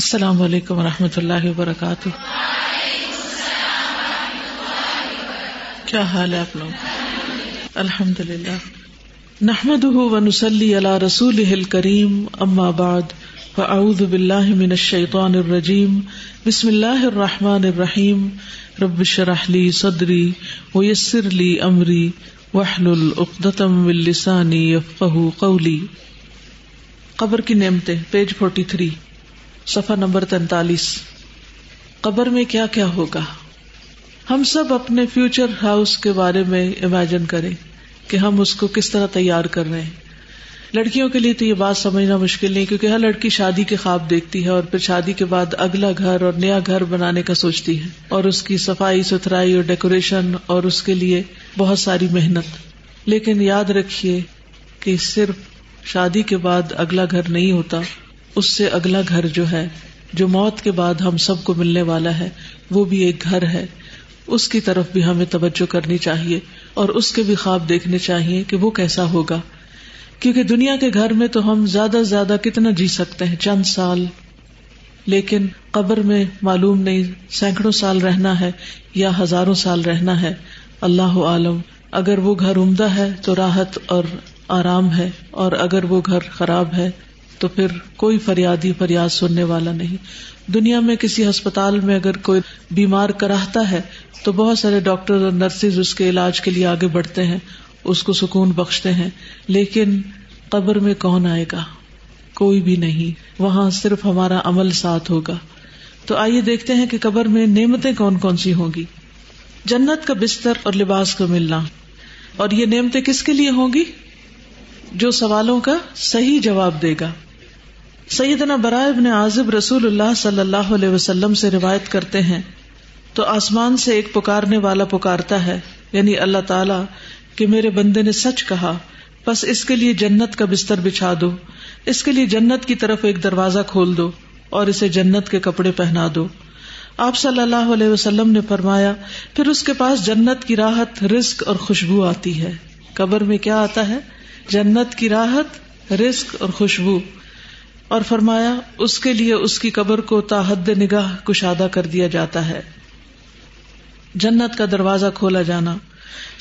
السلام علیکم ورحمۃ اللہ وبرکاتہ. کیا حال ہے آپ لوگ؟ الحمد للہ نحمده ونصلي على رسوله الكريم. اما بعد فاعوذ بالله من الشيطان الرجیم. بسم اللہ الرحمن الرحیم. رب اشرح لي صدری ويسر لي امری واحلل عقدۃ من لسانی يفقهوا قولی. قبر کی نعمتیں، پیج 43، صفحہ نمبر 43. قبر میں کیا کیا ہوگا؟ ہم سب اپنے فیوچر ہاؤس کے بارے میں امیجن کریں کہ ہم اس کو کس طرح تیار کر رہے ہیں. لڑکیوں کے لیے تو یہ بات سمجھنا مشکل نہیں، کیونکہ ہر لڑکی شادی کے خواب دیکھتی ہے اور پھر شادی کے بعد اگلا گھر اور نیا گھر بنانے کا سوچتی ہے، اور اس کی صفائی ستھرائی اور ڈیکوریشن، اور اس کے لیے بہت ساری محنت. لیکن یاد رکھیے کہ صرف شادی کے بعد اگلا گھر نہیں ہوتا، اس سے اگلا گھر جو ہے، جو موت کے بعد ہم سب کو ملنے والا ہے، وہ بھی ایک گھر ہے. اس کی طرف بھی ہمیں توجہ کرنی چاہیے اور اس کے بھی خواب دیکھنے چاہیے کہ وہ کیسا ہوگا. کیونکہ دنیا کے گھر میں تو ہم زیادہ سے زیادہ کتنا جی سکتے ہیں؟ چند سال. لیکن قبر میں معلوم نہیں سینکڑوں سال رہنا ہے یا ہزاروں سال رہنا ہے، اللہ عالم. اگر وہ گھر عمدہ ہے تو راحت اور آرام ہے، اور اگر وہ گھر خراب ہے تو پھر کوئی فریادی فریاد سننے والا نہیں. دنیا میں کسی ہسپتال میں اگر کوئی بیمار کراہتا ہے تو بہت سارے ڈاکٹر اور نرسز اس کے علاج کے لیے آگے بڑھتے ہیں، اس کو سکون بخشتے ہیں. لیکن قبر میں کون آئے گا؟ کوئی بھی نہیں. وہاں صرف ہمارا عمل ساتھ ہوگا. تو آئیے دیکھتے ہیں کہ قبر میں نعمتیں کون کون سی ہوں گی. جنت کا بستر اور لباس کا ملنا. اور یہ نعمتیں کس کے لیے ہوں گی؟ جو سوالوں کا صحیح جواب دے گا. سیدنا براء بن عازب رسول اللہ صلی اللہ علیہ وسلم سے روایت کرتے ہیں، تو آسمان سے ایک پکارنے والا پکارتا ہے، یعنی اللہ تعالیٰ، کہ میرے بندے نے سچ کہا، بس اس کے لیے جنت کا بستر بچھا دو، اس کے لیے جنت کی طرف ایک دروازہ کھول دو اور اسے جنت کے کپڑے پہنا دو. آپ صلی اللہ علیہ وسلم نے فرمایا، پھر اس کے پاس جنت کی راحت، رزق اور خوشبو آتی ہے. قبر میں کیا آتا ہے؟ جنت کی راحت، رزق اور خوشبو. اور فرمایا، اس کے لیے اس کی قبر کو تا حد نگاہ کشادہ کر دیا جاتا ہے. جنت کا دروازہ کھولا جانا.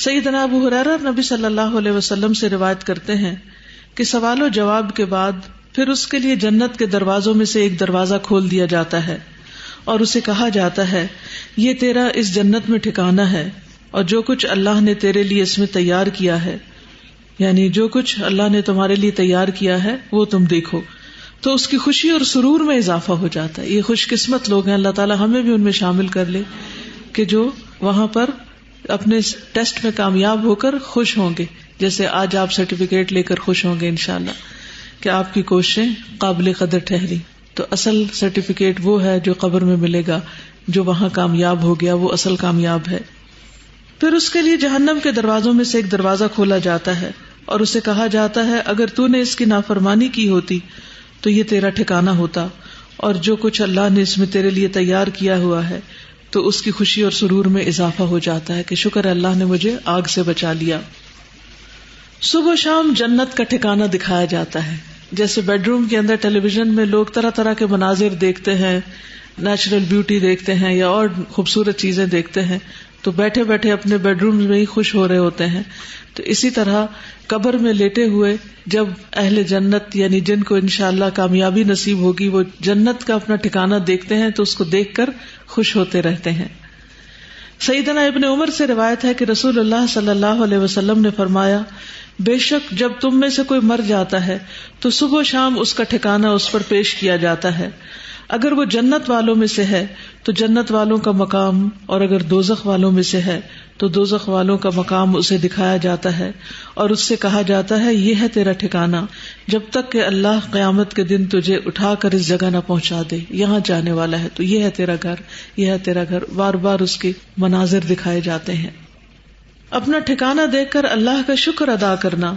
سیدنا ابو ہریرہ نبی صلی اللہ علیہ وسلم سے روایت کرتے ہیں کہ سوال و جواب کے بعد پھر اس کے لیے جنت کے دروازوں میں سے ایک دروازہ کھول دیا جاتا ہے، اور اسے کہا جاتا ہے، یہ تیرا اس جنت میں ٹھکانہ ہے، اور جو کچھ اللہ نے تیرے لیے اس میں تیار کیا ہے، یعنی جو کچھ اللہ نے تمہارے لیے تیار کیا ہے وہ تم دیکھو. تو اس کی خوشی اور سرور میں اضافہ ہو جاتا ہے. یہ خوش قسمت لوگ ہیں، اللہ تعالیٰ ہمیں بھی ان میں شامل کر لے کہ جو وہاں پر اپنے ٹیسٹ میں کامیاب ہو کر خوش ہوں گے، جیسے آج آپ سرٹیفکیٹ لے کر خوش ہوں گے انشاءاللہ کہ آپ کی کوششیں قابل قدر ٹھہری. تو اصل سرٹیفکیٹ وہ ہے جو قبر میں ملے گا، جو وہاں کامیاب ہو گیا وہ اصل کامیاب ہے. پھر اس کے لیے جہنم کے دروازوں میں سے ایک دروازہ کھولا جاتا ہے، اور اسے کہا جاتا ہے، اگر تو نے اس کی نافرمانی کی ہوتی تو یہ تیرا ٹھکانہ ہوتا، اور جو کچھ اللہ نے اس میں تیرے لیے تیار کیا ہوا ہے. تو اس کی خوشی اور سرور میں اضافہ ہو جاتا ہے کہ شکر اللہ نے مجھے آگ سے بچا لیا. صبح و شام جنت کا ٹھکانہ دکھایا جاتا ہے. جیسے بیڈ روم کے اندر ٹیلی ویژن میں لوگ طرح طرح کے مناظر دیکھتے ہیں، نیچرل بیوٹی دیکھتے ہیں یا اور خوبصورت چیزیں دیکھتے ہیں، تو بیٹھے بیٹھے اپنے بیڈ روم میں ہی خوش ہو رہے ہوتے ہیں. تو اسی طرح قبر میں لیٹے ہوئے جب اہل جنت، یعنی جن کو انشاءاللہ کامیابی نصیب ہوگی، وہ جنت کا اپنا ٹھکانہ دیکھتے ہیں تو اس کو دیکھ کر خوش ہوتے رہتے ہیں. سیدنا ابن عمر سے روایت ہے کہ رسول اللہ صلی اللہ علیہ وسلم نے فرمایا، بے شک جب تم میں سے کوئی مر جاتا ہے تو صبح و شام اس کا ٹھکانہ اس پر پیش کیا جاتا ہے. اگر وہ جنت والوں میں سے ہے تو جنت والوں کا مقام، اور اگر دوزخ والوں میں سے ہے تو دوزخ والوں کا مقام اسے دکھایا جاتا ہے، اور اس سے کہا جاتا ہے، یہ ہے تیرا ٹھکانہ، جب تک کہ اللہ قیامت کے دن تجھے اٹھا کر اس جگہ نہ پہنچا دے. یہاں جانے والا ہے تو یہ ہے تیرا گھر، یہ ہے تیرا گھر. بار بار اس کے مناظر دکھائے جاتے ہیں. اپنا ٹھکانہ دیکھ کر اللہ کا شکر ادا کرنا.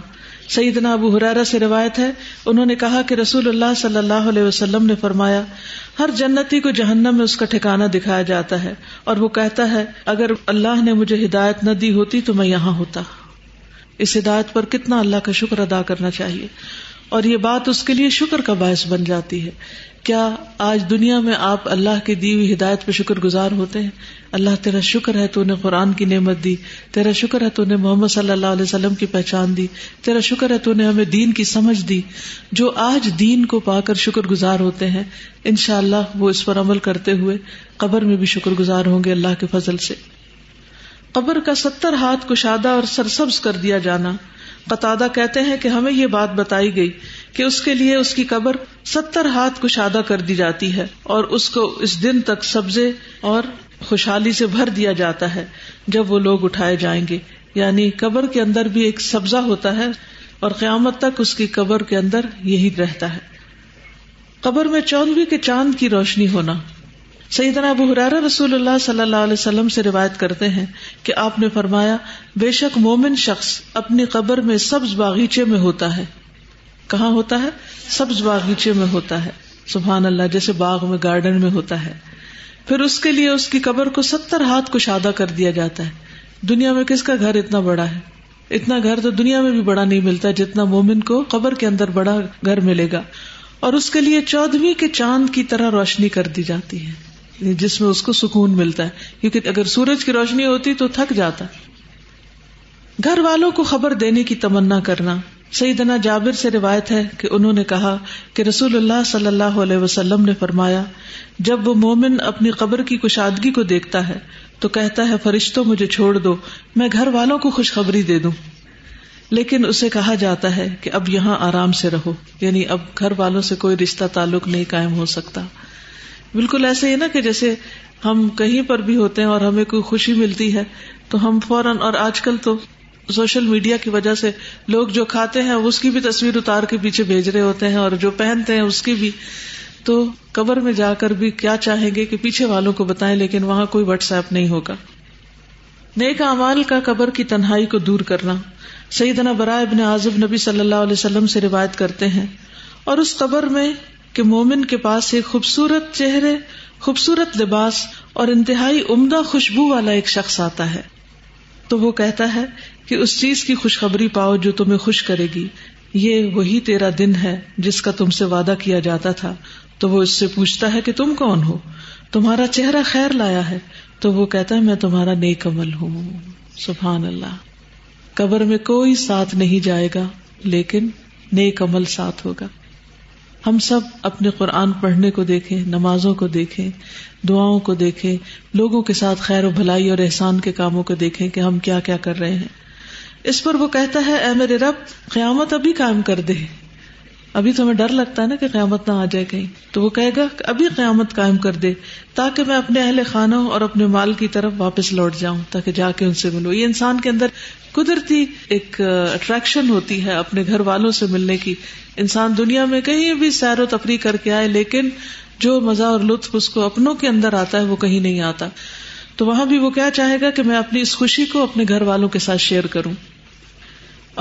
سیدنا ابو ہریرہ سے روایت ہے، انہوں نے کہا کہ رسول اللہ صلی اللہ علیہ وسلم نے فرمایا، ہر جنتی کو جہنم میں اس کا ٹھکانہ دکھایا جاتا ہے، اور وہ کہتا ہے، اگر اللہ نے مجھے ہدایت نہ دی ہوتی تو میں یہاں ہوتا. اس ہدایت پر کتنا اللہ کا شکر ادا کرنا چاہیے. اور یہ بات اس کے لیے شکر کا باعث بن جاتی ہے. کیا آج دنیا میں آپ اللہ کی دی ہوئی ہدایت پہ شکر گزار ہوتے ہیں؟ اللہ تیرا شکر ہے تو نے قرآن کی نعمت دی، تیرا شکر ہے تو نے محمد صلی اللہ علیہ وسلم کی پہچان دی، تیرا شکر ہے تو نے ہمیں دین کی سمجھ دی. جو آج دین کو پا کر شکر گزار ہوتے ہیں، انشاءاللہ وہ اس پر عمل کرتے ہوئے قبر میں بھی شکر گزار ہوں گے اللہ کے فضل سے. قبر کا 70 ہاتھ کشادہ اور سرسبز کر دیا جانا. قتادہ کہتے ہیں کہ ہمیں یہ بات بتائی گئی کہ اس کے لیے اس کی قبر 70 ہاتھ کشادہ کر دی جاتی ہے اور اس کو اس دن تک سبزے اور خوشحالی سے بھر دیا جاتا ہے جب وہ لوگ اٹھائے جائیں گے. یعنی قبر کے اندر بھی ایک سبزہ ہوتا ہے اور قیامت تک اس کی قبر کے اندر یہی رہتا ہے. قبر میں چودھویں کے چاند کی روشنی ہونا. سیدنا ابو ہریرہ رسول اللہ صلی اللہ علیہ وسلم سے روایت کرتے ہیں کہ آپ نے فرمایا، بے شک مومن شخص اپنی قبر میں سبز باغیچے میں ہوتا ہے. کہاں ہوتا ہے؟ سبز باغیچے میں ہوتا ہے. سبحان اللہ، جیسے باغ میں، گارڈن میں ہوتا ہے. پھر اس کے لیے اس کی قبر کو 70 ہاتھ کشادہ کر دیا جاتا ہے. دنیا میں کس کا گھر اتنا بڑا ہے؟ اتنا گھر تو دنیا میں بھی بڑا نہیں ملتا جتنا مومن کو قبر کے اندر بڑا گھر ملے گا. اور اس کے لیے 14ویں کے چاند کی طرح روشنی کر دی جاتی ہے جس میں اس کو سکون ملتا ہے، کیونکہ اگر سورج کی روشنی ہوتی تو تھک جاتا. گھر والوں کو خبر دینے کی تمنا کرنا. سیدنا جابر سے روایت ہے کہ انہوں نے کہا کہ رسول اللہ صلی اللہ علیہ وسلم نے فرمایا، جب وہ مومن اپنی قبر کی کشادگی کو دیکھتا ہے تو کہتا ہے، فرشتوں مجھے چھوڑ دو، میں گھر والوں کو خوشخبری دے دوں. لیکن اسے کہا جاتا ہے کہ اب یہاں آرام سے رہو، یعنی اب گھر والوں سے کوئی رشتہ تعلق نہیں قائم ہو سکتا. بالکل ایسے ہی نا کہ جیسے ہم کہیں پر بھی ہوتے ہیں اور ہمیں کوئی خوشی ملتی ہے تو ہم فوراً، اور آج کل تو سوشل میڈیا کی وجہ سے لوگ جو کھاتے ہیں اس کی بھی تصویر اتار کے پیچھے بھیج رہے ہوتے ہیں اور جو پہنتے ہیں اس کی بھی. تو قبر میں جا کر بھی کیا چاہیں گے کہ پیچھے والوں کو بتائیں، لیکن وہاں کوئی واٹس ایپ نہیں ہوگا. نیک اعمال کا قبر کی تنہائی کو دور کرنا. سیدنا براء بن عازب نبی صلی اللہ علیہ وسلم سے روایت کرتے ہیں، اور اس قبر میں کہ مومن کے پاس ایک خوبصورت چہرے، خوبصورت لباس اور انتہائی عمدہ خوشبو والا ایک شخص آتا ہے، تو وہ کہتا ہے کہ اس چیز کی خوشخبری پاؤ جو تمہیں خوش کرے گی، یہ وہی تیرا دن ہے جس کا تم سے وعدہ کیا جاتا تھا. تو وہ اس سے پوچھتا ہے کہ تم کون ہو، تمہارا چہرہ خیر لایا ہے. تو وہ کہتا ہے، میں تمہارا نیک عمل ہوں. سبحان اللہ. قبر میں کوئی ساتھ نہیں جائے گا لیکن نیک عمل ساتھ ہوگا. ہم سب اپنے قرآن پڑھنے کو دیکھیں، نمازوں کو دیکھیں، دعاؤں کو دیکھیں، لوگوں کے ساتھ خیر و بھلائی اور احسان کے کاموں کو دیکھیں کہ ہم کیا کیا کر رہے ہیں. اس پر وہ کہتا ہے، اے میرے رب، قیامت ابھی قائم کر دے. ابھی تو ہمیں ڈر لگتا ہے نا کہ قیامت نہ آ جائے کہیں. تو وہ کہے گا کہ ابھی قیامت قائم کر دے تاکہ میں اپنے اہل خانہ اور اپنے مال کی طرف واپس لوٹ جاؤں، تاکہ جا کے ان سے ملوں. یہ انسان کے اندر قدرتی ایک اٹریکشن ہوتی ہے اپنے گھر والوں سے ملنے کی. انسان دنیا میں کہیں بھی سیر و تفریح کر کے آئے لیکن جو مزہ اور لطف اس کو اپنوں کے اندر آتا ہے وہ کہیں نہیں آتا. تو وہاں بھی وہ کیا چاہے گا کہ میں اپنی اس خوشی کو اپنے گھر والوں کے ساتھ شیئر کروں.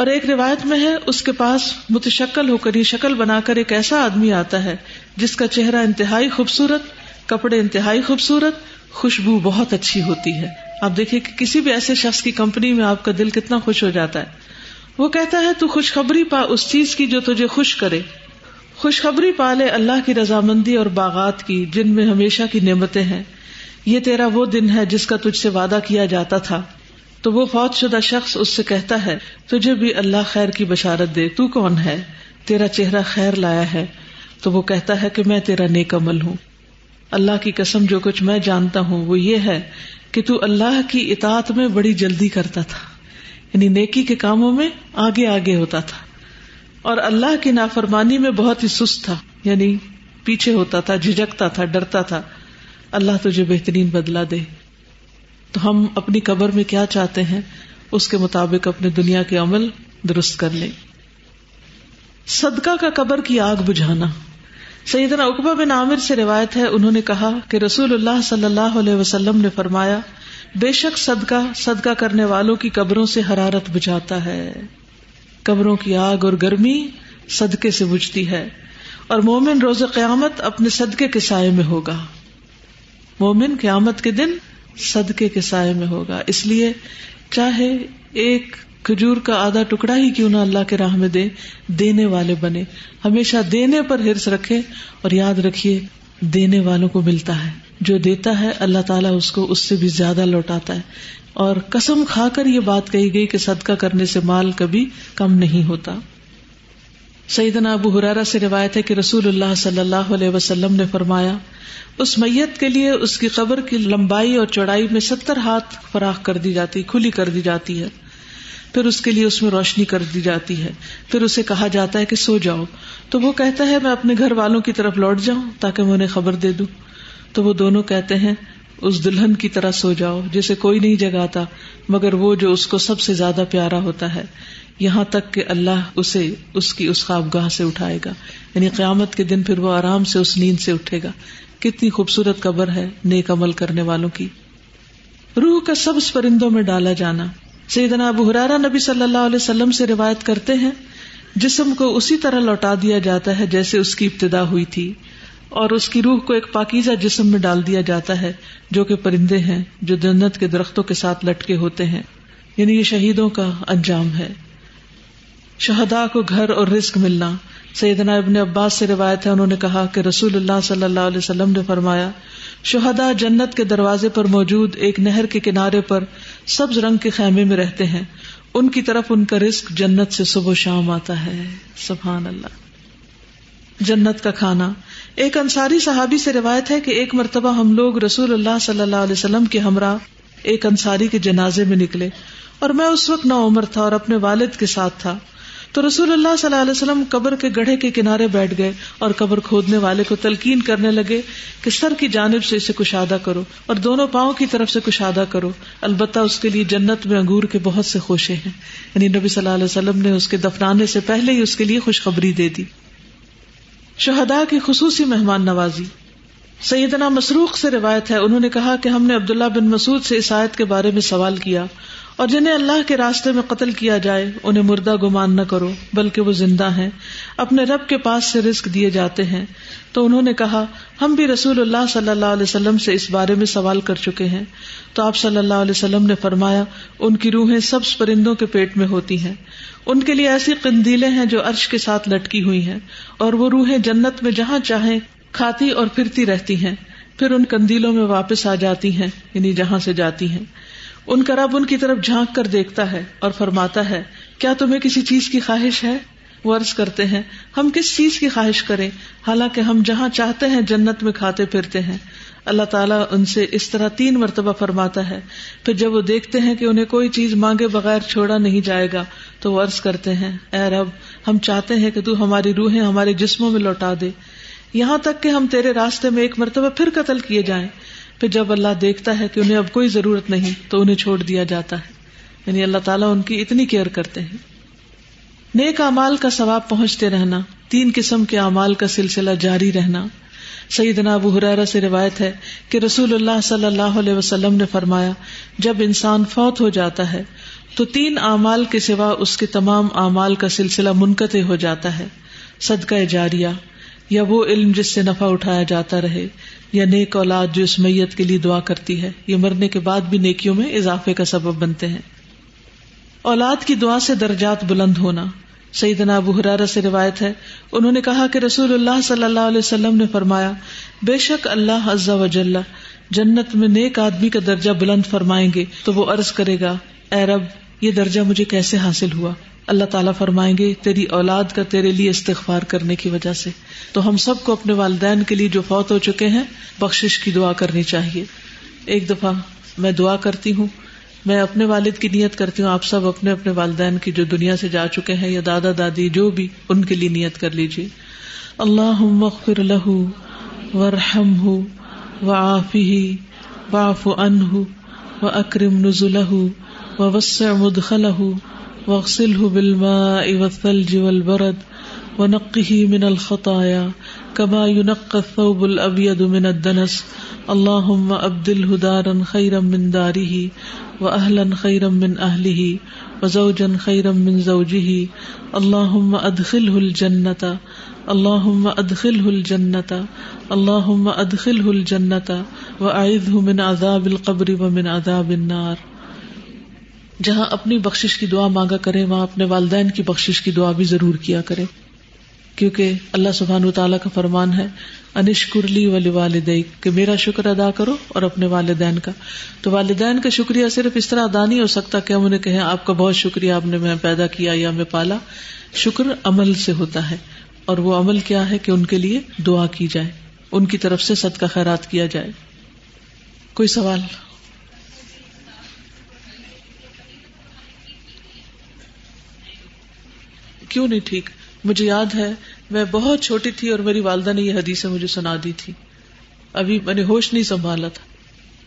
اور ایک روایت میں ہے، اس کے پاس متشکل ہو کر، یہ شکل بنا کر ایک ایسا آدمی آتا ہے جس کا چہرہ انتہائی خوبصورت، کپڑے انتہائی خوبصورت، خوشبو بہت اچھی ہوتی ہے. آپ دیکھیں کہ کسی بھی ایسے شخص کی کمپنی میں آپ کا دل کتنا خوش ہو جاتا ہے. وہ کہتا ہے، تو خوشخبری پا اس چیز کی جو تجھے خوش کرے. خوشخبری پا لے اللہ کی رضامندی اور باغات کی جن میں ہمیشہ کی نعمتیں ہیں. یہ تیرا وہ دن ہے جس کا تجھ سے وعدہ کیا جاتا تھا. تو وہ فوت شدہ شخص اس سے کہتا ہے، تجھے بھی اللہ خیر کی بشارت دے. تو کون ہے؟ تیرا چہرہ خیر لایا ہے. تو وہ کہتا ہے کہ میں تیرا نیک عمل ہوں. اللہ کی قسم، جو کچھ میں جانتا ہوں وہ یہ ہے کہ تو اللہ کی اطاعت میں بڑی جلدی کرتا تھا، یعنی نیکی کے کاموں میں آگے آگے ہوتا تھا، اور اللہ کی نافرمانی میں بہت ہی سست تھا، یعنی پیچھے ہوتا تھا، جھجکتا تھا، ڈرتا تھا. اللہ تجھے بہترین بدلہ دے. تو ہم اپنی قبر میں کیا چاہتے ہیں اس کے مطابق اپنے دنیا کے عمل درست کر لیں. صدقہ کا قبر کی آگ بجھانا. سیدنا عقبہ بن عامر سے روایت ہے، انہوں نے کہا کہ رسول اللہ صلی اللہ علیہ وسلم نے فرمایا، بے شک صدقہ کرنے والوں کی قبروں سے حرارت بجھاتا ہے. قبروں کی آگ اور گرمی صدقے سے بجھتی ہے، اور مومن روز قیامت اپنے صدقے کے سائے میں ہوگا. مومن قیامت کے دن صدقے کے سائے میں ہوگا. اس لیے چاہے ایک کھجور کا آدھا ٹکڑا ہی کیوں نہ اللہ کے راہ میں دے، دینے والے بنے، ہمیشہ دینے پر حرص رکھے. اور یاد رکھیے دینے والوں کو ملتا ہے، جو دیتا ہے اللہ تعالیٰ اس کو اس سے بھی زیادہ لوٹاتا ہے. اور قسم کھا کر یہ بات کہی گئی کہ صدقہ کرنے سے مال کبھی کم نہیں ہوتا. سیدنا ابو ہریرہ سے روایت ہے کہ رسول اللہ صلی اللہ علیہ وسلم نے فرمایا، اس میت کے لیے اس کی قبر کی لمبائی اور چوڑائی میں 70 ہاتھ فراخ کر دی جاتی، کھلی کر دی جاتی ہے، پھر اس کے لیے اس میں روشنی کر دی جاتی ہے، پھر اسے کہا جاتا ہے کہ سو جاؤ، تو وہ کہتا ہے میں اپنے گھر والوں کی طرف لوٹ جاؤں تاکہ میں انہیں خبر دے دوں، تو وہ دونوں کہتے ہیں اس دلہن کی طرح سو جاؤ جسے کوئی نہیں جگاتا مگر وہ جو اس کو سب سے زیادہ پیارا ہوتا ہے، یہاں تک کہ اللہ اسے اس کی اس خوابگاہ سے اٹھائے گا، یعنی قیامت کے دن پھر وہ آرام سے اس نیند سے اٹھے گا. کتنی خوبصورت قبر ہے نیک عمل کرنے والوں کی. روح کا سبز پرندوں میں ڈالا جانا. سیدنا ابو ہریرہ نبی صلی اللہ علیہ وسلم سے روایت کرتے ہیں، جسم کو اسی طرح لوٹا دیا جاتا ہے جیسے اس کی ابتدا ہوئی تھی، اور اس کی روح کو ایک پاکیزہ جسم میں ڈال دیا جاتا ہے جو کہ پرندے ہیں جو جنت کے درختوں کے ساتھ لٹکے ہوتے ہیں. یعنی یہ شہیدوں کا انجام ہے. شہداء کو گھر اور رزق ملنا. سیدنا ابن عباس سے روایت ہے، انہوں نے کہا کہ رسول اللہ صلی اللہ علیہ وسلم نے فرمایا، شہداء جنت کے دروازے پر موجود ایک نہر کے کنارے پر سبز رنگ کے خیمے میں رہتے ہیں، ان کی طرف ان کا رزق جنت سے صبح و شام آتا ہے. سبحان اللہ. جنت کا کھانا. ایک انصاری صحابی سے روایت ہے کہ ایک مرتبہ ہم لوگ رسول اللہ صلی اللہ علیہ وسلم کے ہمراہ ایک انصاری کے جنازے میں نکلے، اور میں اس وقت نوعمر تھا اور اپنے والد کے ساتھ تھا، تو رسول اللہ صلی اللہ علیہ وسلم قبر کے گڑھے کے کنارے بیٹھ گئے اور قبر کھودنے والے کو تلقین کرنے لگے کہ سر کی جانب سے اسے کشادہ کرو اور دونوں پاؤں کی طرف سے کشادہ کرو، البتہ اس کے لیے جنت میں انگور کے بہت سے خوشے ہیں. یعنی نبی صلی اللہ علیہ وسلم نے اس کے دفنانے سے پہلے ہی اس کے لیے خوشخبری دے دی. شہداء کی خصوصی مہمان نوازی. سیدنا مسروق سے روایت ہے، انہوں نے کہا کہ ہم نے عبداللہ بن مسعود سے اس آیت کے بارے میں سوال کیا، اور جنہیں اللہ کے راستے میں قتل کیا جائے انہیں مردہ گمان نہ کرو بلکہ وہ زندہ ہیں، اپنے رب کے پاس سے رزق دیے جاتے ہیں. تو انہوں نے کہا ہم بھی رسول اللہ صلی اللہ علیہ وسلم سے اس بارے میں سوال کر چکے ہیں، تو آپ صلی اللہ علیہ وسلم نے فرمایا ان کی روحیں سبز پرندوں کے پیٹ میں ہوتی ہیں، ان کے لیے ایسی قندیلیں ہیں جو عرش کے ساتھ لٹکی ہوئی ہیں، اور وہ روحیں جنت میں جہاں چاہیں کھاتی اور پھرتی رہتی ہیں، پھر ان قندیلوں میں واپس آ جاتی ہیں، یعنی جہاں سے جاتی ہیں. ان کا رب ان کی طرف جھانک کر دیکھتا ہے اور فرماتا ہے کیا تمہیں کسی چیز کی خواہش ہے؟ وہ عرض کرتے ہیں ہم کس چیز کی خواہش کریں، حالانکہ ہم جہاں چاہتے ہیں جنت میں کھاتے پھرتے ہیں. اللہ تعالیٰ ان سے اس طرح 3 مرتبہ فرماتا ہے، پھر جب وہ دیکھتے ہیں کہ انہیں کوئی چیز مانگے بغیر چھوڑا نہیں جائے گا تو وہ عرض کرتے ہیں اے رب ہم چاہتے ہیں کہ تو ہماری روحیں ہمارے جسموں میں لوٹا دے، یہاں تک کہ ہم تیرے راستے میں 1 مرتبہ پھر قتل کیے جائیں. پھر جب اللہ دیکھتا ہے کہ انہیں اب کوئی ضرورت نہیں تو انہیں چھوڑ دیا جاتا ہے. یعنی اللہ تعالیٰ ان کی اتنی کیئر کرتے ہیں. نیک اعمال کا ثواب پہنچتے رہنا. 3 قسم کے اعمال کا سلسلہ جاری رہنا. سیدنا ابو ہریرہ سے روایت ہے کہ رسول اللہ صلی اللہ علیہ وسلم نے فرمایا جب انسان فوت ہو جاتا ہے تو 3 اعمال کے سوا اس کے تمام اعمال کا سلسلہ منقطع ہو جاتا ہے. صدقہ جاریہ، یا وہ علم جس سے نفع اٹھایا جاتا رہے، یا نیک اولاد جو اس میت کے لیے دعا کرتی ہے، یہ مرنے کے بعد بھی نیکیوں میں اضافے کا سبب بنتے ہیں. اولاد کی دعا سے درجات بلند ہونا. سیدنا ابو ہریرہ سے روایت ہے، انہوں نے کہا کہ رسول اللہ صلی اللہ علیہ وسلم نے فرمایا بے شک اللہ عز و جل جنت میں نیک آدمی کا درجہ بلند فرمائیں گے تو وہ عرض کرے گا اے رب یہ درجہ مجھے کیسے حاصل ہوا؟ اللہ تعالیٰ فرمائیں گے تیری اولاد کا تیرے لیے استغفار کرنے کی وجہ سے. تو ہم سب کو اپنے والدین کے لیے جو فوت ہو چکے ہیں بخشش کی دعا کرنی چاہیے. ایک دفعہ میں دعا کرتی ہوں، میں اپنے والد کی نیت کرتی ہوں، آپ سب اپنے اپنے والدین کی جو دنیا سے جا چکے ہیں یا دادا دادی جو بھی، ان کے لیے نیت کر لیجیے. اللہم اغفر لہ وارحمہ وعافہ واعف عنہ واکرم نزلہ ووسع مدخلہ واغسله بالماء والثلج والبرد ونقه من الخطايا كما ينقى الثوب الأبيض من الدنس اللهم أبدله دارا خيرا من داره وأهلا خيرا من أهله وزوجا خيرا من زوجه اللهم أدخله الجنة اللهم أدخله الجنة اللهم أدخله الجنة وأعذه من عذاب القبر ومن عذاب النار. جہاں اپنی بخشش کی دعا مانگا کریں وہاں اپنے والدین کی بخشش کی دعا بھی ضرور کیا کریں، کیونکہ اللہ سبحانہ وتعالیٰ کا فرمان ہے انشکر لی ولوالدیک، کہ میرا شکر ادا کرو اور اپنے والدین کا۔ تو والدین کا شکریہ صرف اس طرح ادا نہیں ہو سکتا کہ ہم انہیں کہیں آپ کا بہت شکریہ، آپ نے میں پیدا کیا یا میں پالا۔ شکر عمل سے ہوتا ہے، اور وہ عمل کیا ہے کہ ان کے لیے دعا کی جائے، ان کی طرف سے صدقہ خیرات کیا جائے۔ کوئی سوال؟ کیوں نہیں ٹھیک؟ مجھے یاد ہے میں بہت چھوٹی تھی اور میری والدہ نے یہ حدیثیں مجھے سنا دی تھی، ابھی میں نے ہوش نہیں سنبھالا تھا۔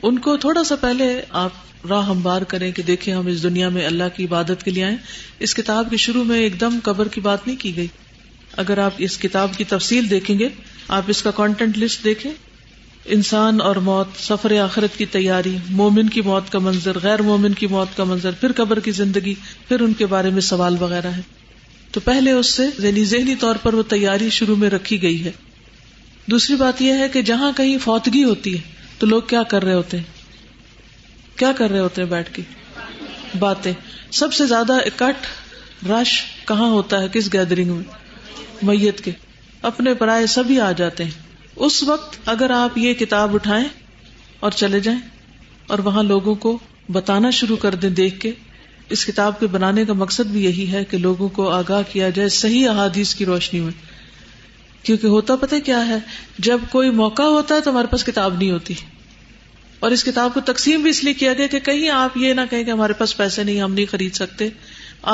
ان کو تھوڑا سا پہلے آپ راہ ہموار کریں کہ دیکھیں ہم اس دنیا میں اللہ کی عبادت کے لیے آئے۔ اس کتاب کے شروع میں ایک دم قبر کی بات نہیں کی گئی۔ اگر آپ اس کتاب کی تفصیل دیکھیں گے، آپ اس کا کانٹینٹ لسٹ دیکھیں، انسان اور موت، سفر آخرت کی تیاری، مومن کی موت کا منظر، غیر مومن کی موت کا منظر، پھر قبر کی زندگی، پھر ان کے بارے میں سوال وغیرہ ہے۔ تو پہلے اس سے ذہنی طور پر وہ تیاری شروع میں رکھی گئی ہے۔ دوسری بات یہ ہے کہ جہاں کہیں فوتگی ہوتی ہے تو لوگ کیا کر رہے ہوتے ہیں؟ بیٹھ کے باتیں۔ سب سے زیادہ اکٹھ، رش کہاں ہوتا ہے؟ کس گیدرنگ میں؟ میت کے اپنے پرائے سبھی آ جاتے ہیں۔ اس وقت اگر آپ یہ کتاب اٹھائیں اور چلے جائیں اور وہاں لوگوں کو بتانا شروع کر دیں دیکھ کے، اس کتاب کے بنانے کا مقصد بھی یہی ہے کہ لوگوں کو آگاہ کیا جائے صحیح احادیث کی روشنی میں۔ کیونکہ ہوتا پتہ کیا ہے، جب کوئی موقع ہوتا ہے تو ہمارے پاس کتاب نہیں ہوتی، اور اس کتاب کو تقسیم بھی اس لیے کیا گیا کہ کہیں آپ یہ نہ کہیں کہ ہمارے پاس پیسے نہیں، ہم نہیں خرید سکتے۔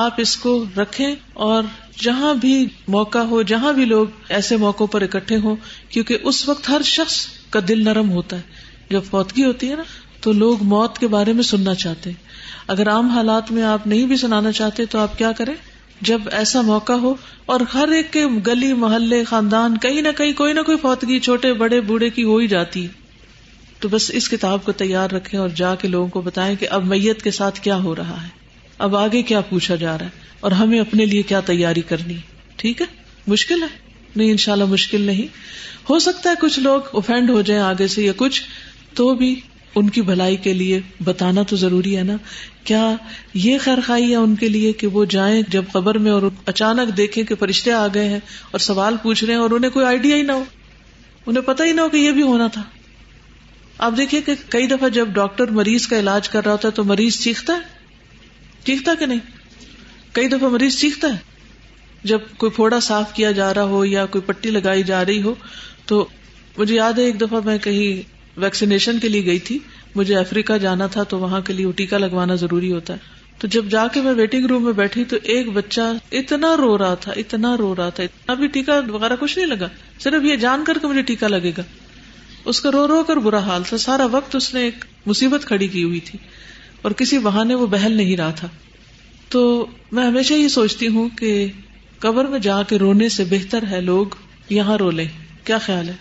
آپ اس کو رکھیں اور جہاں بھی موقع ہو، جہاں بھی لوگ ایسے موقعوں پر اکٹھے ہوں، کیونکہ اس وقت ہر شخص کا دل نرم ہوتا ہے۔ جب فوتگی ہوتی ہے نا تو لوگ موت کے بارے میں سننا چاہتے ہیں۔ اگر عام حالات میں آپ نہیں بھی سنانا چاہتے تو آپ کیا کریں، جب ایسا موقع ہو، اور ہر ایک کے گلی محلے خاندان کہیں نہ کہیں کوئی نہ کوئی فوتگی چھوٹے بڑے بوڑھے کی ہو ہی جاتی، تو بس اس کتاب کو تیار رکھیں اور جا کے لوگوں کو بتائیں کہ اب میت کے ساتھ کیا ہو رہا ہے، اب آگے کیا پوچھا جا رہا ہے، اور ہمیں اپنے لیے کیا تیاری کرنی ہے۔ ٹھیک ہے، مشکل ہے؟ نہیں، انشاءاللہ مشکل نہیں۔ ہو سکتا ہے کچھ لوگ اوفینڈ ہو جائیں آگے سے یا کچھ، تو بھی ان کی بھلائی کے لیے بتانا تو ضروری ہے نا۔ کیا یہ خیر خائی ہے ان کے لیے کہ وہ جائیں جب قبر میں اور اچانک دیکھیں کہ فرشتے آ گئے ہیں اور سوال پوچھ رہے ہیں، اور انہیں کوئی آئیڈیا ہی نہ ہو، انہیں پتہ ہی نہ ہو کہ یہ بھی ہونا تھا۔ آپ دیکھیے کہ کئی دفعہ جب ڈاکٹر مریض کا علاج کر رہا ہوتا ہے تو مریض چیختا ہے، چیختا کہ نہیں؟ کئی دفعہ مریض چیختا ہے۔ جب کوئی پھوڑا صاف کیا جا رہا ہو یا کوئی پٹی لگائی جا رہی ہو، تو مجھے یاد ہے ایک دفعہ میں کہیں ویکسینیشن کے لیے گئی تھی، مجھے افریقہ جانا تھا، تو وہاں کے لیے وہ ٹیکا لگوانا ضروری ہوتا ہے۔ تو جب جا کے میں ویٹنگ روم میں بیٹھی تو ایک بچہ اتنا رو رہا تھا، ابھی ٹیکا وغیرہ کچھ نہیں لگا، صرف یہ جان کر کہ مجھے ٹیکا لگے گا۔ اس کا رو رو کر برا حال تھا، سارا وقت اس نے ایک مصیبت کھڑی کی ہوئی تھی اور کسی بہانے وہ بہل نہیں رہا تھا۔ تو میں ہمیشہ یہ سوچتی ہوں کہ قبر میں جا کے رونے سے بہتر ہے لوگ یہاں رو لیں۔ کیا خیال ہے؟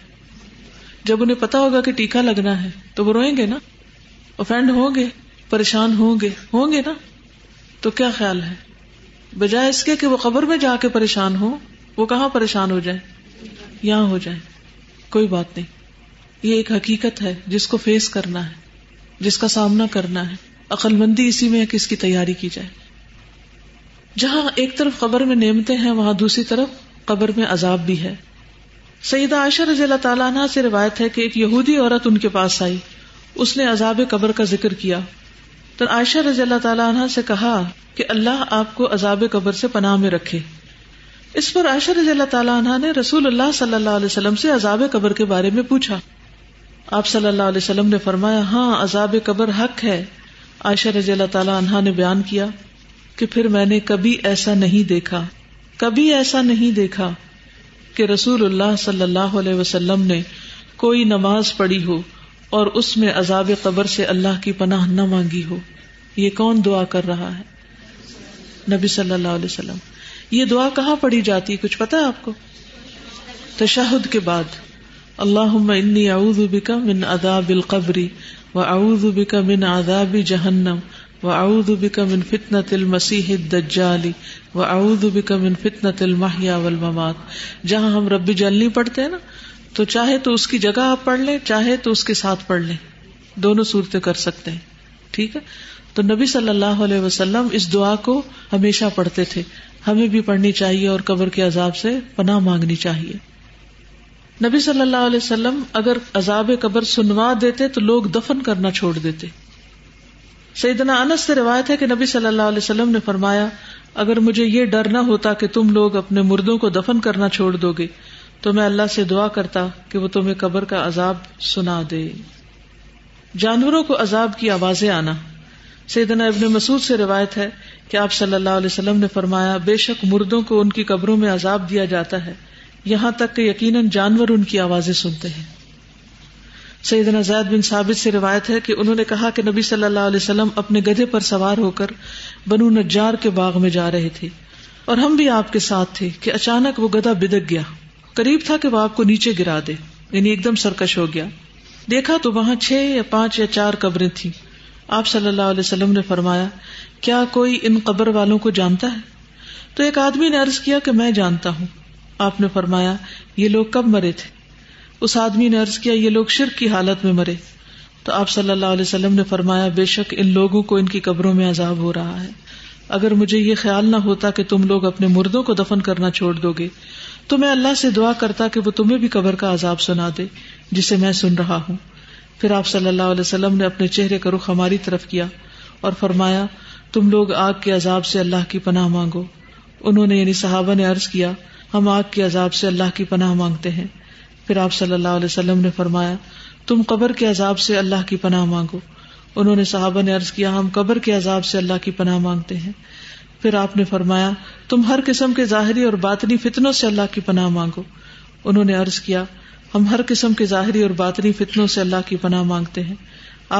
جب انہیں پتا ہوگا کہ ٹیکا لگنا ہے تو وہ روئیں گے نا، اوفینڈ ہوں گے، پریشان ہوں گے نا۔ تو کیا خیال ہے، بجائے اس کے کہ وہ قبر میں جا کے پریشان ہوں، وہ کہاں پریشان ہو جائیں، یہاں ہو جائیں۔ کوئی بات نہیں، یہ ایک حقیقت ہے جس کو فیس کرنا ہے، جس کا سامنا کرنا ہے۔ عقل مندی اسی میں ہے کہ اس کی تیاری کی جائے۔ جہاں ایک طرف قبر میں نعمتیں ہیں، وہاں دوسری طرف قبر میں عذاب بھی ہے۔ سیدہ عائشہ رضی اللہ تعالیٰ عنہ سے روایت ہے کہ ایک یہودی عورت ان کے پاس آئی، اس نے عذاب قبر کا ذکر کیا، تو عائشہ رضی اللہ تعالیٰ عنہ سے کہا کہ اللہ آپ کو عذاب قبر سے پناہ میں رکھے۔ اس پر عائشہ رضی اللہ تعالیٰ عنہ نے رسول اللہ صلی اللہ علیہ وسلم سے عذاب قبر کے بارے میں پوچھا۔ آپ صلی اللہ علیہ وسلم نے فرمایا ہاں، عذاب قبر حق ہے۔ عائشہ رضی اللہ تعالیٰ عنہا نے بیان کیا کہ پھر میں نے کبھی ایسا نہیں دیکھا کہ رسول اللہ صلی اللہ علیہ وسلم نے کوئی نماز پڑھی ہو اور اس میں عذاب قبر سے اللہ کی پناہ نہ مانگی ہو۔ یہ کون دعا کر رہا ہے؟ نبی صلی اللہ علیہ وسلم۔ یہ دعا کہاں پڑھی جاتی ہے، کچھ پتا ہے آپ کو؟ تشہد کے بعد، اللہم انی اعوذ بک من عذاب القبر وَأَعُوذُ بِكَ مِنْ عَذَابِ جَهَنَّمَ وَأَعُوذُ بِكَ مِنْ فِتْنَةِ الْمَسِيحِ الدَّجَّالِ وَأَعُوذُ بِكَ مِنْ فِتْنَةِ الْمَحْيَا وَالْمَمَاتِ۔ جہاں ہم رب جلنی پڑھتے ہیں نا، تو چاہے تو اس کی جگہ آپ پڑھ لیں، چاہے تو اس کے ساتھ پڑھ لیں، دونوں صورتیں کر سکتے ہیں۔ ٹھیک ہے. تو نبی صلی اللہ علیہ وسلم اس دعا کو ہمیشہ پڑھتے تھے، ہمیں بھی پڑھنی چاہیے اور قبر کے عذاب سے پناہ مانگنی چاہیے. نبی صلی اللہ علیہ وسلم اگر عذاب قبر سنوا دیتے تو لوگ دفن کرنا چھوڑ دیتے. سیدنا انس سے روایت ہے کہ نبی صلی اللہ علیہ وسلم نے فرمایا، اگر مجھے یہ ڈر نہ ہوتا کہ تم لوگ اپنے مردوں کو دفن کرنا چھوڑ دو گے تو میں اللہ سے دعا کرتا کہ وہ تمہیں قبر کا عذاب سنا دے. جانوروں کو عذاب کی آوازیں آنا. سیدنا ابن مسعود سے روایت ہے کہ آپ صلی اللہ علیہ وسلم نے فرمایا، بے شک مردوں کو ان کی قبروں میں عذاب دیا جاتا ہے، یہاں تک کہ یقیناً جانور ان کی آوازیں سنتے ہیں. سیدنا زید بن ثابت سے روایت ہے کہ انہوں نے کہا کہ نبی صلی اللہ علیہ وسلم اپنے گدھے پر سوار ہو کر بنو نجار کے باغ میں جا رہے تھے اور ہم بھی آپ کے ساتھ تھے کہ اچانک وہ گدھا بدک گیا، قریب تھا کہ وہ آپ کو نیچے گرا دے، یعنی ایک دم سرکش ہو گیا. دیکھا تو وہاں 6 یا 5 یا 4 قبریں تھیں. آپ صلی اللہ علیہ وسلم نے فرمایا، کیا کوئی ان قبر والوں کو جانتا ہے؟ تو ایک آدمی نے عرض کیا کہ میں جانتا ہوں. آپ نے فرمایا، یہ لوگ کب مرے تھے؟ اس آدمی نے عرض کیا، یہ لوگ شرک کی حالت میں مرے. تو آپ صلی اللہ علیہ وسلم نے فرمایا، بے شک ان لوگوں کو ان کی قبروں میں عذاب ہو رہا ہے. اگر مجھے یہ خیال نہ ہوتا کہ تم لوگ اپنے مردوں کو دفن کرنا چھوڑ دو گے تو میں اللہ سے دعا کرتا کہ وہ تمہیں بھی قبر کا عذاب سنا دے جسے میں سن رہا ہوں. پھر آپ صلی اللہ علیہ وسلم نے اپنے چہرے کا رخ ہماری طرف کیا اور فرمایا، تم لوگ آگ کے عذاب سے اللہ کی پناہ مانگو. انہوں نے یعنی صحابہ نے عرض کیا، ہم آگ کے عذاب سے اللہ کی پناہ مانگتے ہیں. پھر آپ صلی اللہ علیہ وسلم نے فرمایا، تم قبر کے عذاب سے اللہ کی پناہ مانگو. انہوں نے صحابہ نے عرض کیا، ہم قبر کے عذاب سے اللہ کی پناہ مانگتے ہیں. پھر آپ نے فرمایا، تم ہر قسم کے ظاہری اور باطنی فتنوں سے اللہ کی پناہ مانگو. انہوں نے عرض کیا، ہم ہر قسم کے ظاہری اور باطنی فتنوں سے اللہ کی پناہ مانگتے ہیں.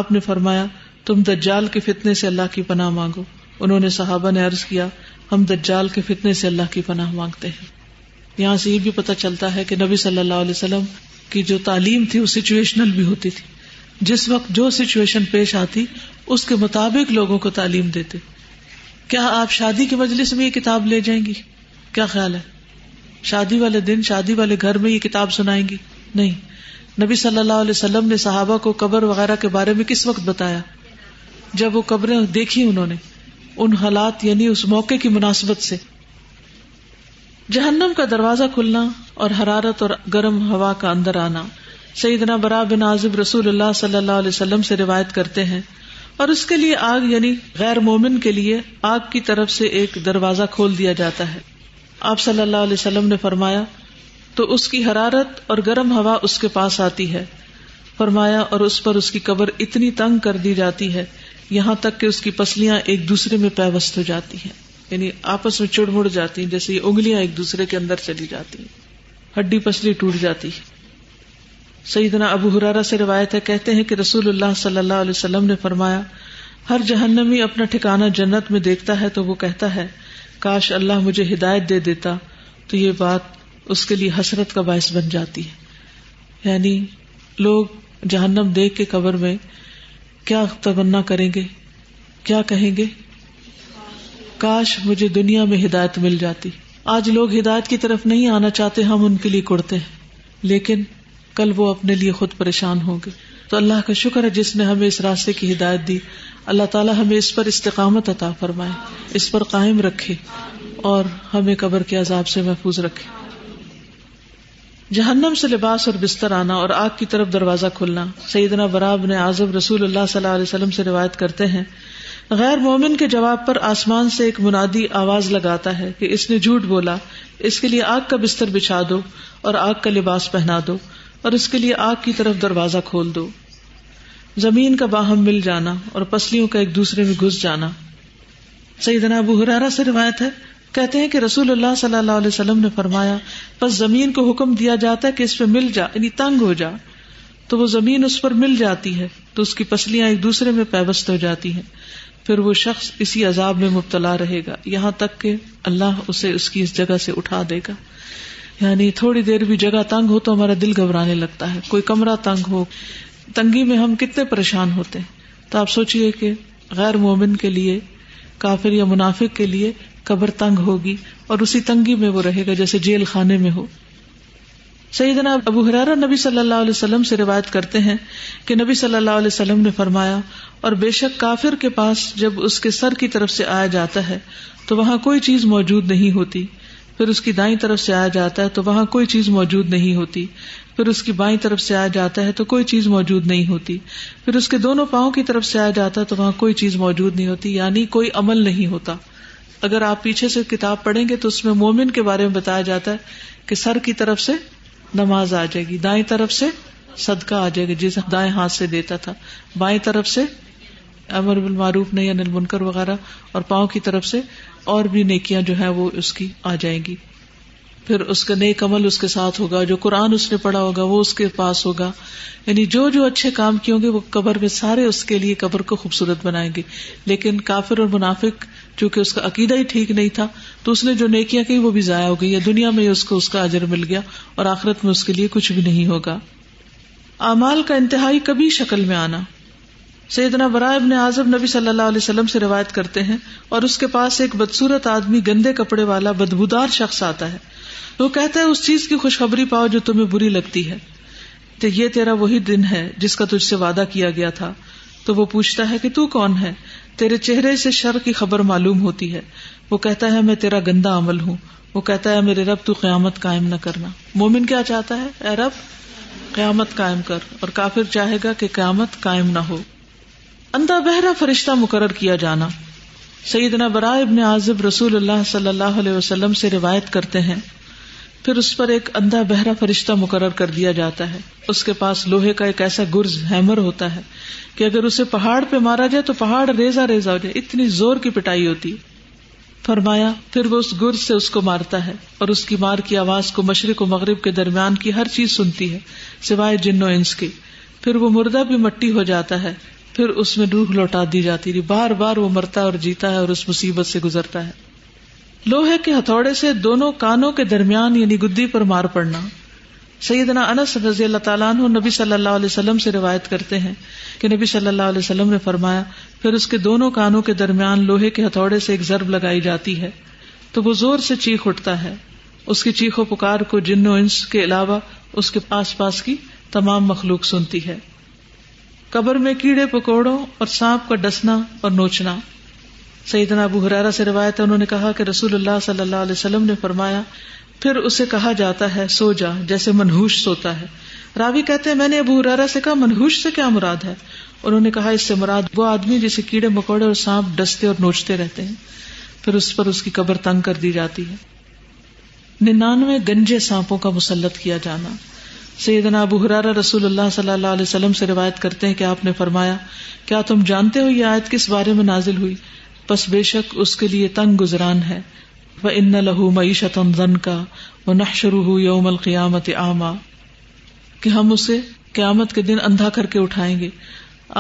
آپ نے فرمایا، تم دجال کے فتنے سے اللہ کی پناہ مانگو. انہوں نے صحابہ نے عرض کیا، ہم دجال کے فتنے سے اللہ کی پناہ مانگتے ہیں. یہاں سے یہ بھی پتہ چلتا ہے کہ نبی صلی اللہ علیہ وسلم کی جو تعلیم تھی وہ سچویشنل بھی ہوتی تھی. جس وقت جو سچویشن پیش آتی اس کے مطابق لوگوں کو تعلیم دیتے. کیا آپ شادی کے مجلس میں یہ کتاب لے جائیں گی؟ کیا خیال ہے؟ شادی والے دن شادی والے گھر میں یہ کتاب سنائیں گی؟ نہیں. نبی صلی اللہ علیہ وسلم نے صحابہ کو قبر وغیرہ کے بارے میں کس وقت بتایا؟ جب وہ قبریں دیکھی انہوں نے، ان حالات یعنی اس موقع کی مناسبت سے. جہنم کا دروازہ کھلنا اور حرارت اور گرم ہوا کا اندر آنا. سیدنا براء بن عازب رسول اللہ صلی اللہ علیہ وسلم سے روایت کرتے ہیں، اور اس کے لیے آگ یعنی غیر مومن کے لیے آگ کی طرف سے ایک دروازہ کھول دیا جاتا ہے. آپ صلی اللہ علیہ وسلم نے فرمایا، تو اس کی حرارت اور گرم ہوا اس کے پاس آتی ہے. فرمایا، اور اس پر اس کی قبر اتنی تنگ کر دی جاتی ہے یہاں تک کہ اس کی پسلیاں ایک دوسرے میں پیوست ہو جاتی ہیں، یعنی آپس میں چڑ مڑ جاتی ہیں، جیسے یہ انگلیاں ایک دوسرے کے اندر چلی جاتی ہیں، ہڈی پسلی ٹوٹ جاتی ہے. سیدنا ابو ہریرہ سے روایت ہے، کہتے ہیں کہ رسول اللہ صلی اللہ علیہ وسلم نے فرمایا، ہر جہنمی اپنا ٹھکانہ جنت میں دیکھتا ہے تو وہ کہتا ہے، کاش اللہ مجھے ہدایت دے دیتا تو یہ بات اس کے لیے حسرت کا باعث بن جاتی ہے. یعنی لوگ جہنم دیکھ کے قبر میں کیا تمنا کریں گے، کیا کہیں گے؟ کاش مجھے دنیا میں ہدایت مل جاتی. آج لوگ ہدایت کی طرف نہیں آنا چاہتے، ہم ان کے لیے کڑتے ہیں، لیکن کل وہ اپنے لیے خود پریشان ہوں گے. تو اللہ کا شکر ہے جس نے ہمیں اس راستے کی ہدایت دی. اللہ تعالی ہمیں اس پر استقامت عطا فرمائے، اس پر قائم رکھے اور ہمیں قبر کے عذاب سے محفوظ رکھے. جہنم سے لباس اور بستر آنا اور آگ کی طرف دروازہ کھلنا. سیدنا براء بن عازب رسول اللہ صلی اللہ علیہ وسلم سے روایت کرتے ہیں، غیر مومن کے جواب پر آسمان سے ایک منادی آواز لگاتا ہے کہ اس نے جھوٹ بولا، اس کے لیے آگ کا بستر بچھا دو اور آگ کا لباس پہنا دو اور اس کے لیے آگ کی طرف دروازہ کھول دو. زمین کا باہم مل جانا اور پسلیوں کا ایک دوسرے میں گھس جانا. سیدنا ابو ہریرہ سے روایت ہے، کہتے ہیں کہ رسول اللہ صلی اللہ علیہ وسلم نے فرمایا، پس زمین کو حکم دیا جاتا ہے کہ اس پہ مل جا، یعنی تنگ ہو جا، تو وہ زمین اس پر مل جاتی ہے تو اس کی پسلیاں ایک دوسرے میں پیوست ہو جاتی ہیں. پھر وہ شخص اسی عذاب میں مبتلا رہے گا یہاں تک کہ اللہ اسے اس کی اس جگہ سے اٹھا دے گا. یعنی تھوڑی دیر بھی جگہ تنگ ہو تو ہمارا دل گھبرانے لگتا ہے، کوئی کمرہ تنگ ہو، تنگی میں ہم کتنے پریشان ہوتے ہیں. تو آپ سوچئے کہ غیر مومن کے لیے، کافر یا منافق کے لیے قبر تنگ ہوگی اور اسی تنگی میں وہ رہے گا جیسے جیل خانے میں ہو. سیدنا ابو ہریرہ نبی صلی اللہ علیہ وسلم سے روایت کرتے ہیں کہ نبی صلی اللہ علیہ وسلم نے فرمایا، اور بے شک کافر کے پاس جب اس کے سر کی طرف سے آیا جاتا ہے تو وہاں کوئی چیز موجود نہیں ہوتی، پھر اس کی دائیں طرف سے آیا جاتا ہے تو وہاں کوئی چیز موجود نہیں ہوتی، پھر اس کی بائیں طرف سے آیا جاتا ہے تو کوئی چیز موجود نہیں ہوتی، پھر اس کے دونوں پاؤں کی طرف سے آیا جاتا ہے تو وہاں کوئی چیز موجود نہیں ہوتی، یعنی کوئی عمل نہیں ہوتا۔ اگر آپ پیچھے سے کتاب پڑھیں گے تو اس میں مومن کے بارے میں بتایا جاتا ہے کہ سر کی طرف سے نماز آ جائے گی، دائیں طرف سے صدقہ آ جائے گا جسے دائیں ہاتھ سے دیتا تھا، بائیں طرف سے امر بالمعروف نہی عن المنکر وغیرہ، اور پاؤں کی طرف سے اور بھی نیکیاں جو ہیں وہ اس کی آ جائیں گی، پھر اس کا نیک عمل اس کے ساتھ ہوگا، جو قرآن اس نے پڑھا ہوگا وہ اس کے پاس ہوگا، یعنی جو جو اچھے کام کیے ہوں گے وہ قبر میں سارے اس کے لیے قبر کو خوبصورت بنائیں گے۔ لیکن کافر اور منافق چونکہ اس کا عقیدہ ہی ٹھیک نہیں تھا تو اس نے جو نیکیاں کی وہ بھی ضائع ہو گئی، یا دنیا میں اس کو اس کا اجر مل گیا اور آخرت میں اس کے لیے کچھ بھی نہیں ہوگا۔ اعمال کا انتہائی کبھی شکل میں آنا۔ سیدنا براء بن عازب نبی صلی اللہ علیہ وسلم سے روایت کرتے ہیں، اور اس کے پاس ایک بدصورت آدمی، گندے کپڑے والا بدبودار شخص آتا ہے تو کہتا ہے، اس چیز کی خوشخبری پاؤ جو تمہیں بری لگتی ہے، تو یہ تیرا وہی دن ہے جس کا تجھ سے وعدہ کیا گیا تھا۔ تو وہ پوچھتا ہے کہ تو کون ہے؟ تیرے چہرے سے شر کی خبر معلوم ہوتی ہے۔ وہ کہتا ہے میں تیرا گندا عمل ہوں۔ وہ کہتا ہے میرے رب تو قیامت قائم نہ کرنا۔ مومن کیا چاہتا ہے؟ اے رب قیامت قائم کر، اور کافر چاہے گا کہ قیامت قائم نہ ہو۔ اندھا بہرا فرشتہ مقرر کیا جانا۔ سیدنا براء بن عازب رسول اللہ صلی اللہ علیہ وسلم سے روایت کرتے ہیں، پھر اس پر ایک اندھا بہرا فرشتہ مقرر کر دیا جاتا ہے، اس کے پاس لوہے کا ایک ایسا گرز ہیمر ہوتا ہے کہ اگر اسے پہاڑ پہ مارا جائے تو پہاڑ ریزہ ریزہ ہو جائے، اتنی زور کی پٹائی ہوتی۔ فرمایا پھر وہ اس گرز سے اس کو مارتا ہے، اور اس کی مار کی آواز کو مشرق و مغرب کے درمیان کی ہر چیز سنتی ہے سوائے جن و انس کے۔ پھر وہ مردہ بھی مٹی ہو جاتا ہے، پھر اس میں روح لوٹا دی جاتی ہے، بار بار وہ مرتا اور جیتا ہے اور اس مصیبت سے گزرتا ہے۔ لوہے کے ہتھوڑے سے دونوں کانوں کے درمیان یعنی گدی پر مار پڑنا۔ سیدنا انس رضی اللہ تعالیٰ عنہ نبی صلی اللہ علیہ وسلم سے روایت کرتے ہیں کہ نبی صلی اللہ علیہ وسلم نے فرمایا، پھر اس کے دونوں کانوں کے درمیان لوہے کے ہتھوڑے سے ایک ضرب لگائی جاتی ہے تو وہ زور سے چیخ اٹھتا ہے۔ اس کی چیخ و پکار کو جن و انس کے علاوہ اس کے آس پاس کی تمام مخلوق سنتی ہے۔ قبر میں کیڑے پکوڑوں اور سانپ کا ڈسنا اور نوچنا۔ سیدنا ابو ہریرہ سے روایت ہے، انہوں نے کہا کہ رسول اللہ صلی اللہ علیہ وسلم نے فرمایا، پھر اسے کہا جاتا ہے سو جا، جیسے منحوش سوتا ہے۔ راوی کہتے ہیں میں نے ابو ہریرہ سے کہا منحوش سے کیا مراد ہے؟ انہوں نے کہا اس سے مراد وہ آدمی جسے کیڑے مکوڑے اور سانپ ڈستے اور نوچتے رہتے ہیں۔ پھر اس پر اس کی قبر تنگ کر دی جاتی ہے۔ 99 گنجے سانپوں کا مسلط کیا جانا۔ سیدنا ابو ہریرہ رسول اللہ صلی اللہ علیہ وسلم سے روایت کرتے ہیں کہ آپ نے فرمایا، کیا تم جانتے ہو یہ آیت کس بارے میں نازل ہوئی؟ پس بے شک اس کے لیے تنگ گزران ہے، وَإِنَّ لَهُ مَعِيشَةً ضَنكًا وَنَحْشُرُهُ يَوْمَ الْقِيَامَةِ أَعْمَى، کہ ہم اسے قیامت کے دن اندھا کر کے اٹھائیں گے۔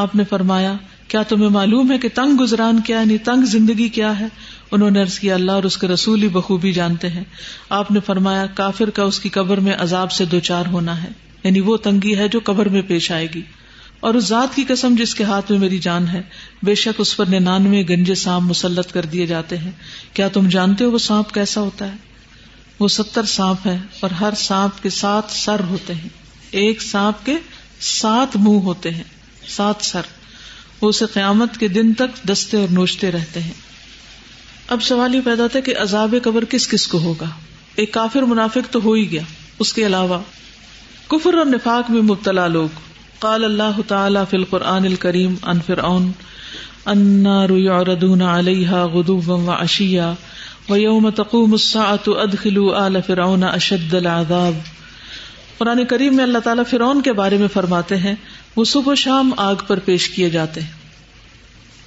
آپ نے فرمایا، کیا تمہیں معلوم ہے کہ تنگ گزران کیا یعنی تنگ زندگی کیا ہے؟ انہوں نے عرض کیا اللہ اور اس کے رسول ہی بخوبی جانتے ہیں۔ آپ نے فرمایا کافر کا اس کی قبر میں عذاب سے دوچار ہونا ہے، یعنی وہ تنگی ہے جو قبر میں پیش آئے گی، اور اس ذات کی قسم جس کے ہاتھ میں میری جان ہے، بے شک اس پر 99 گنجے سانپ مسلط کر دیے جاتے ہیں۔ کیا تم جانتے ہو وہ سانپ کیسا ہوتا ہے؟ وہ 70 سانپ ہیں، اور ہر سانپ کے 7 سر ہوتے ہیں، ایک سانپ کے 7 منہ ہوتے ہیں، 7 سر۔ وہ اسے قیامت کے دن تک دستے اور نوچتے رہتے ہیں۔ اب سوال یہ پیدا ہوتا ہے کہ عذاب قبر کس کس کو ہوگا؟ ایک کافر منافق تو ہو ہی گیا، اس کے علاوہ کفر اور نفاق میں مبتلا لوگ۔ قال اللہ تعالی فی القرآن الکریم عن فرعون، النار یعرضون علیہا غدوا وعشیا ویوم تقوم الساعة ادخلوا آل فرعون اشد العذاب۔ قرآن کریم میں اللہ تعالیٰ فرعون کے بارے میں فرماتے ہیں وہ صبح و شام آگ پر پیش کیے جاتے ہیں۔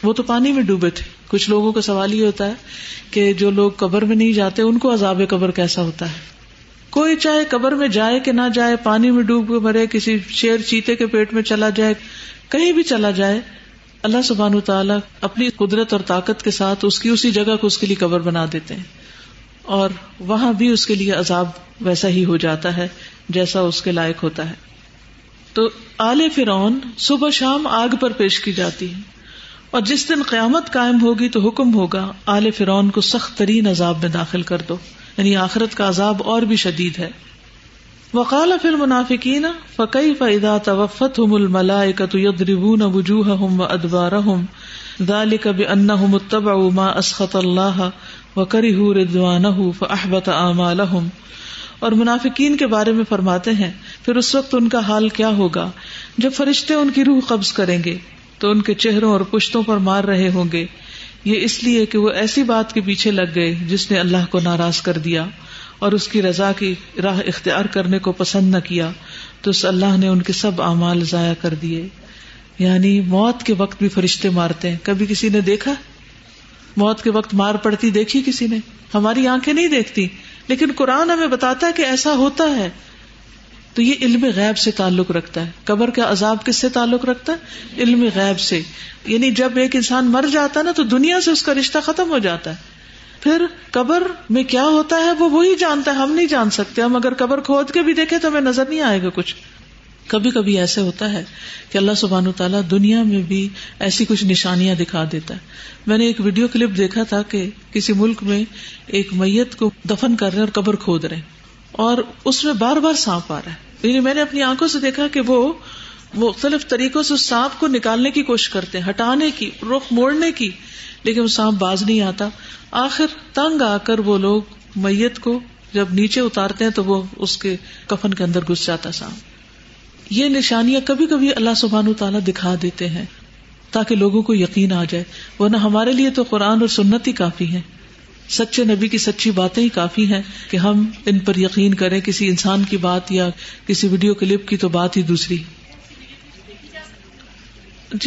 وہ تو پانی میں ڈوبے تھے۔ کچھ لوگوں کا سوال یہ ہوتا ہے کہ جو لوگ قبر میں نہیں جاتے ان کو عذاب قبر کیسا ہوتا ہے؟ کوئی چاہے قبر میں جائے کہ نہ جائے، پانی میں ڈوب کے مرے، کسی شیر چیتے کے پیٹ میں چلا جائے، کہیں بھی چلا جائے، اللہ سبحانہ وتعالی اپنی قدرت اور طاقت کے ساتھ اس کی اسی جگہ کو اس کے لیے قبر بنا دیتے ہیں، اور وہاں بھی اس کے لیے عذاب ویسا ہی ہو جاتا ہے جیسا اس کے لائق ہوتا ہے۔ تو آل فرعون صبح شام آگ پر پیش کی جاتی ہے، اور جس دن قیامت قائم ہوگی تو حکم ہوگا آل فرعون کو سخت ترین عذاب میں داخل کر دو، یعنی آخرت کا عذاب اور بھی شدید ہے۔ وقال في المنافقين فكيف اذا توفتهم الملائكه يضربون وجوههم وادبارهم ذلك بانهم اتبعوا ما اسخط الله وكرهوا رضوانه فاحبط اعمالهم. اور منافقین کے بارے میں فرماتے ہیں پھر اس وقت ان کا حال کیا ہوگا جب فرشتے ان کی روح قبض کریں گے تو ان کے چہروں اور پشتوں پر مار رہے ہوں گے، یہ اس لیے کہ وہ ایسی بات کے پیچھے لگ گئے جس نے اللہ کو ناراض کر دیا اور اس کی رضا کی راہ اختیار کرنے کو پسند نہ کیا تو اس اللہ نے ان کے سب اعمال ضائع کر دیے. یعنی موت کے وقت بھی فرشتے مارتے ہیں. کبھی کسی نے دیکھا موت کے وقت مار پڑتی؟ دیکھی کسی نے؟ ہماری آنکھیں نہیں دیکھتی، لیکن قرآن ہمیں بتاتا ہے کہ ایسا ہوتا ہے. تو یہ علم غیب سے تعلق رکھتا ہے. قبر کا عذاب کس سے تعلق رکھتا ہے؟ علم غیب سے. یعنی جب ایک انسان مر جاتا ہے نا تو دنیا سے اس کا رشتہ ختم ہو جاتا ہے. پھر قبر میں کیا ہوتا ہے وہی جانتا ہے، ہم نہیں جان سکتے. ہم اگر قبر کھود کے بھی دیکھیں تو ہمیں نظر نہیں آئے گا کچھ. کبھی کبھی ایسے ہوتا ہے کہ اللہ سبحانہ تعالیٰ دنیا میں بھی ایسی کچھ نشانیاں دکھا دیتا ہے. میں نے ایک ویڈیو کلپ دیکھا تھا کہ کسی ملک میں ایک میت کو دفن کر رہے اور قبر کھود رہے اور اس میں بار بار سانپ آ رہا ہے. یعنی میں نے اپنی آنکھوں سے دیکھا کہ وہ مختلف طریقوں سے اس سانپ کو نکالنے کی کوشش کرتے ہیں، ہٹانے کی، رخ موڑنے کی، لیکن وہ سانپ باز نہیں آتا. آخر تنگ آ کر وہ لوگ میت کو جب نیچے اتارتے ہیں تو وہ اس کے کفن کے اندر گھس جاتا سانپ. یہ نشانیاں کبھی کبھی اللہ سبحانہ وتعالیٰ دکھا دیتے ہیں تاکہ لوگوں کو یقین آ جائے، ورنہ ہمارے لیے تو قرآن اور سنت ہی کافی ہیں، سچے نبی کی سچی باتیں ہی کافی ہیں کہ ہم ان پر یقین کریں. کسی انسان کی بات یا کسی ویڈیو کلپ کی تو بات ہی دوسری.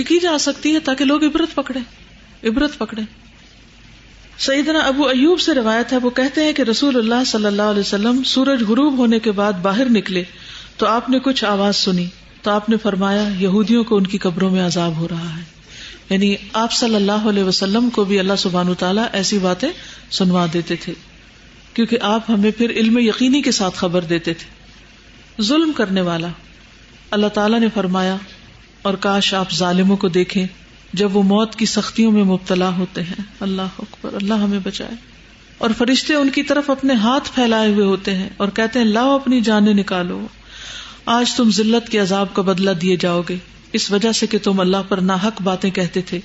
کی جا سکتی ہے تاکہ لوگ عبرت پکڑیں. سیدنا ابو ایوب سے روایت ہے، وہ کہتے ہیں کہ رسول اللہ صلی اللہ علیہ وسلم سورج غروب ہونے کے بعد باہر نکلے تو آپ نے کچھ آواز سنی تو آپ نے فرمایا یہودیوں کو ان کی قبروں میں عذاب ہو رہا ہے. یعنی آپ صلی اللہ علیہ وسلم کو بھی اللہ سبحانہ تعالیٰ ایسی باتیں سنوا دیتے تھے کیونکہ آپ ہمیں پھر علم یقینی کے ساتھ خبر دیتے تھے. ظلم کرنے والا، اللہ تعالیٰ نے فرمایا اور کاش آپ ظالموں کو دیکھیں جب وہ موت کی سختیوں میں مبتلا ہوتے ہیں. اللہ اکبر، اللہ ہمیں بچائے. اور فرشتے ان کی طرف اپنے ہاتھ پھیلائے ہوئے ہوتے ہیں اور کہتے ہیں لاؤ اپنی جانیں نکالو، آج تم ذلت کے عذاب کا بدلہ دیے جاؤ گے اس وجہ سے کہ تم اللہ پر ناحق باتیں کہتے تھے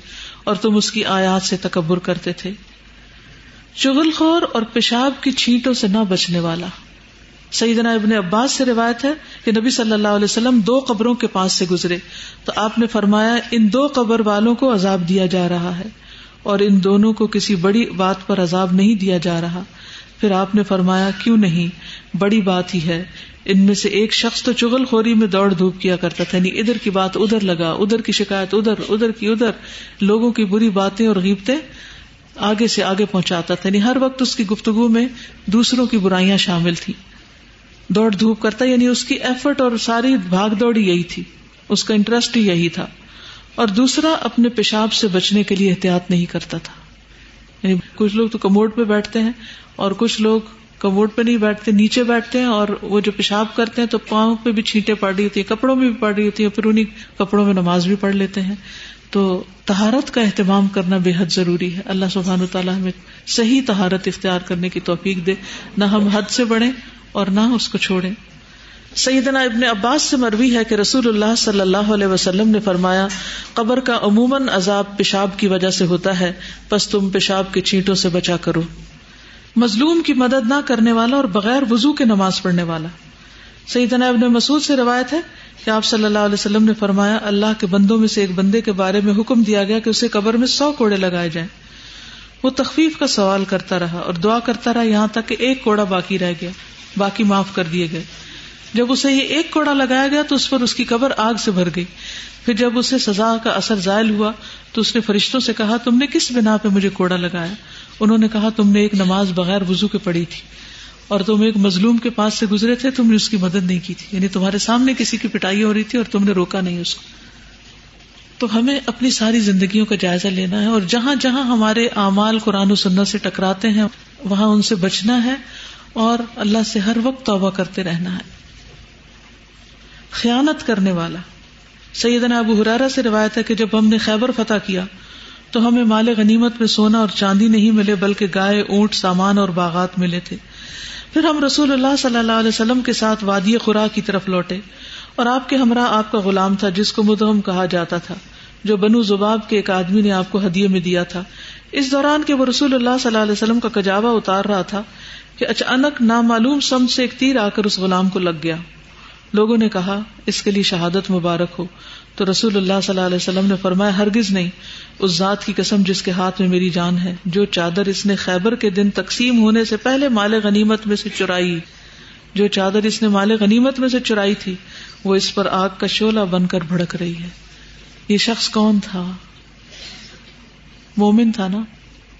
اور تم اس کی آیات سے تکبر کرتے تھے. چغل خور اور پیشاب کی چھینٹوں سے نہ بچنے والا. سیدنا ابن عباس سے روایت ہے کہ نبی صلی اللہ علیہ وسلم دو قبروں کے پاس سے گزرے تو آپ نے فرمایا ان دو قبر والوں کو عذاب دیا جا رہا ہے اور ان دونوں کو کسی بڑی بات پر عذاب نہیں دیا جا رہا. پھر آپ نے فرمایا کیوں نہیں، بڑی بات ہی ہے. ان میں سے ایک شخص تو چغل خوری میں دوڑ دھوپ کیا کرتا تھا، یعنی ادھر کی بات ادھر لگا، ادھر کی شکایت ادھر، ادھر کی ادھر، لوگوں کی بری باتیں اور غیبتیں آگے سے آگے پہنچاتا تھا. یعنی ہر وقت اس کی گفتگو میں دوسروں کی برائیاں شامل تھی. دوڑ دھوپ کرتا، یعنی اس کی ایفرٹ اور ساری بھاگ دوڑ یہی تھی، اس کا انٹرسٹ ہی یہی تھا. اور دوسرا اپنے پیشاب سے بچنے کے لیے احتیاط نہیں کرتا تھا. یعنی کچھ لوگ تو کموڈ پہ بیٹھتے ہیں اور کچھ لوگ کموڈ پہ نہیں بیٹھتے، نیچے بیٹھتے ہیں اور وہ جو پیشاب کرتے ہیں تو پاؤں پہ بھی چھینٹیں پڑ رہی ہوتی ہیں، کپڑوں میں بھی پڑ رہی ہوتی ہیں، پھر انہیں کپڑوں میں نماز بھی پڑھ لیتے ہیں. تو طہارت کا اہتمام کرنا بے حد ضروری ہے. اللہ سبحانہ وتعالیٰ ہمیں صحیح طہارت اختیار کرنے کی توفیق دے، نہ ہم حد سے بڑھیں اور نہ اس کو چھوڑیں. سیدنا ابن عباس سے مروی ہے کہ رسول اللہ صلی اللہ علیہ وسلم نے فرمایا قبر کا عموماً عذاب پیشاب کی وجہ سے ہوتا ہے، پس تم پیشاب کے چھینٹوں سے بچا کرو. مظلوم کی مدد نہ کرنے والا اور بغیر وضو کے نماز پڑھنے والا. سیدنا ابن مسعود سے روایت ہے کہ آپ صلی اللہ علیہ وسلم نے فرمایا اللہ کے بندوں میں سے ایک بندے کے بارے میں حکم دیا گیا کہ اسے قبر میں 100 کوڑے لگائے جائیں. وہ تخفیف کا سوال کرتا رہا اور دعا کرتا رہا یہاں تک کہ 1 کوڑا باقی رہ گیا، باقی معاف کر دیے گئے. جب اسے یہ 1 کوڑا لگایا گیا تو اس پر اس کی قبر آگ سے بھر گئی. پھر جب اسے سزا کا اثر زائل ہوا تو اس نے فرشتوں سے کہا تم نے کس بنا پہ مجھے کوڑا لگایا؟ انہوں نے کہا تم نے ایک نماز بغیر وضو کے پڑھی تھی اور تم ایک مظلوم کے پاس سے گزرے تھے، تم نے اس کی مدد نہیں کی تھی. یعنی تمہارے سامنے کسی کی پٹائی ہو رہی تھی اور تم نے روکا نہیں اس کو. تو ہمیں اپنی ساری زندگیوں کا جائزہ لینا ہے اور جہاں جہاں ہمارے اعمال قرآن و سنت سے ٹکراتے ہیں وہاں ان سے بچنا ہے اور اللہ سے ہر وقت توبہ کرتے رہنا ہے. خیانت کرنے والا. سیدنا ابو ہریرہ سے روایت ہے کہ جب ہم نے خیبر فتح کیا تو ہمیں مال غنیمت میں سونا اور چاندی نہیں ملے بلکہ گائے، اونٹ، سامان اور باغات ملے تھے. پھر ہم رسول اللہ صلی اللہ علیہ وسلم کے ساتھ وادی خرا کی طرف لوٹے اور آپ کے ہمراہ آپ کا غلام تھا جس کو مدہم کہا جاتا تھا، جو بنو زباب کے ایک آدمی نے آپ کو ہدیے میں دیا تھا۔ اس دوران کہ وہ رسول اللہ صلی اللہ علیہ وسلم کا کجاوا اتار رہا تھا کہ اچانک نامعلوم سمت سے ایک تیر آ کر اس غلام کو لگ گیا۔ لوگوں نے کہا اس کے لیے شہادت مبارک ہو، تو رسول اللہ صلی اللہ علیہ وسلم نے فرمایا ہرگز نہیں، اس ذات کی قسم جس کے ہاتھ میں میری جان ہے، جو چادر اس نے خیبر کے دن تقسیم ہونے سے پہلے مال غنیمت میں سے چرائی، جو چادر اس نے مال غنیمت میں سے چرائی تھی، وہ اس پر آگ کا شعلہ بن کر بھڑک رہی ہے۔ یہ شخص کون تھا؟ مومن تھا نا،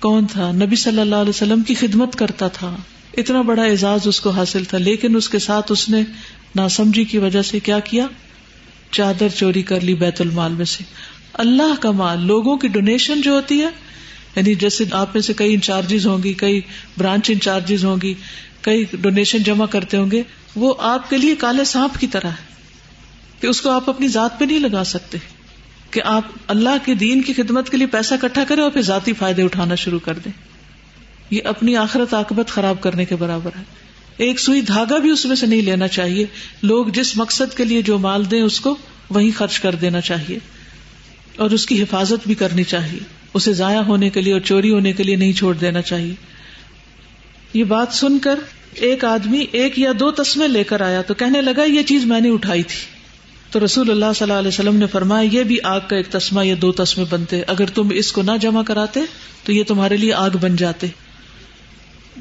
کون تھا؟ نبی صلی اللہ علیہ وسلم کی خدمت کرتا تھا، اتنا بڑا اعزاز اس کو حاصل تھا، لیکن اس کے ساتھ اس نے ناسمجھی کی وجہ سے کیا کیا؟ چادر چوری کر لی بیت المال میں سے، اللہ کا مال، لوگوں کی ڈونیشن جو ہوتی ہے، یعنی جیسے آپ میں سے کئی انچارجز ہوں گی، کئی برانچ انچارجز ہوں گی، کئی ڈونیشن جمع کرتے ہوں گے، وہ آپ کے لیے کالے سانپ کی طرح ہے کہ اس کو آپ اپنی ذات پہ نہیں لگا سکتے کہ آپ اللہ کے دین کی خدمت کے لیے پیسہ اکٹھا کریں اور پھر ذاتی فائدے اٹھانا شروع کر دیں۔ یہ اپنی آخرت عاقبت خراب کرنے کے برابر ہے، ایک سوئی دھاگا بھی اس میں سے نہیں لینا چاہیے۔ لوگ جس مقصد کے لیے جو مال دیں اس کو وہیں خرچ کر دینا چاہیے، اور اس کی حفاظت بھی کرنی چاہیے، اسے ضائع ہونے کے لیے اور چوری ہونے کے لیے نہیں چھوڑ دینا چاہیے۔ یہ بات سن کر ایک آدمی ایک یا دو تسمے لے کر آیا تو کہنے لگا یہ چیز میں نے اٹھائی تھی، تو رسول اللہ صلی اللہ علیہ وسلم نے فرمایا یہ بھی آگ کا ایک تسمہ یا دو تسمے بنتے، اگر تم اس کو نہ جمع کراتے تو یہ تمہارے لیے آگ بن جاتے۔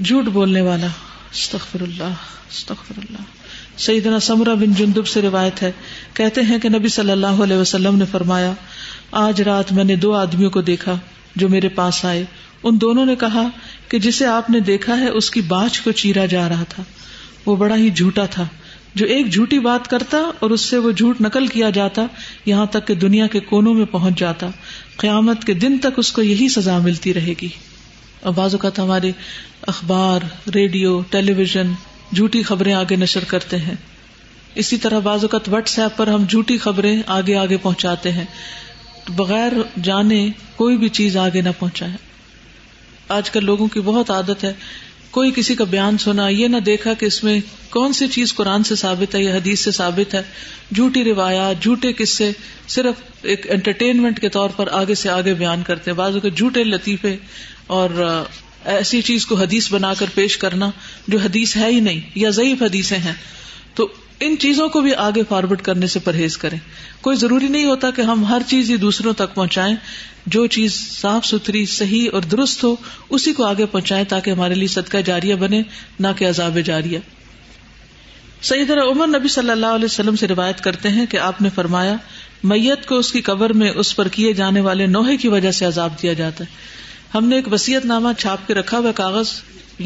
جھوٹ بولنے والا، استغفر اللہ استغفر اللہ۔ سیدنا سمرہ بن جندب سے روایت ہے، کہتے ہیں کہ نبی صلی اللہ علیہ وسلم نے فرمایا آج رات میں نے دو آدمیوں کو دیکھا جو میرے پاس آئے، ان دونوں نے کہا کہ جسے آپ نے دیکھا ہے اس کی باچھ کو چیرا جا رہا تھا، وہ بڑا ہی جھوٹا تھا، جو ایک جھوٹی بات کرتا اور اس سے وہ جھوٹ نقل کیا جاتا یہاں تک کہ دنیا کے کونوں میں پہنچ جاتا، قیامت کے دن تک اس کو یہی سزا ملتی رہے گی۔ اور بعض اوقات ہمارے اخبار، ریڈیو، ٹیلی ویژن جھوٹی خبریں آگے نشر کرتے ہیں، اسی طرح بعض اوقات واٹس ایپ پر ہم جھوٹی خبریں آگے آگے پہنچاتے ہیں، بغیر جانے کوئی بھی چیز آگے نہ پہنچائے۔ آج کل لوگوں کی بہت عادت ہے، کوئی کسی کا بیان سنا، یہ نہ دیکھا کہ اس میں کون سی چیز قرآن سے ثابت ہے یا حدیث سے ثابت ہے، جھوٹی روایات، جھوٹے قصے صرف ایک انٹرٹینمنٹ کے طور پر آگے سے آگے بیان کرتے ہیں۔ بعض اوقات جھوٹے لطیفے اور ایسی چیز کو حدیث بنا کر پیش کرنا جو حدیث ہے ہی نہیں یا ضعیف حدیثیں ہیں، تو ان چیزوں کو بھی آگے فارورڈ کرنے سے پرہیز کریں۔ کوئی ضروری نہیں ہوتا کہ ہم ہر چیز ہی دوسروں تک پہنچائیں، جو چیز صاف ستھری، صحیح اور درست ہو اسی کو آگے پہنچائیں تاکہ ہمارے لیے صدقہ جاریہ بنے، نہ کہ عذاب جاریہ۔ سیدنا عمر نبی صلی اللہ علیہ وسلم سے روایت کرتے ہیں کہ آپ نے فرمایا میت کو اس کی قبر میں اس پر کیے جانے والے نوحے کی وجہ سے عذاب دیا جاتا ہے۔ ہم نے ایک وصیت نامہ چھاپ کے رکھا ہوا، کاغذ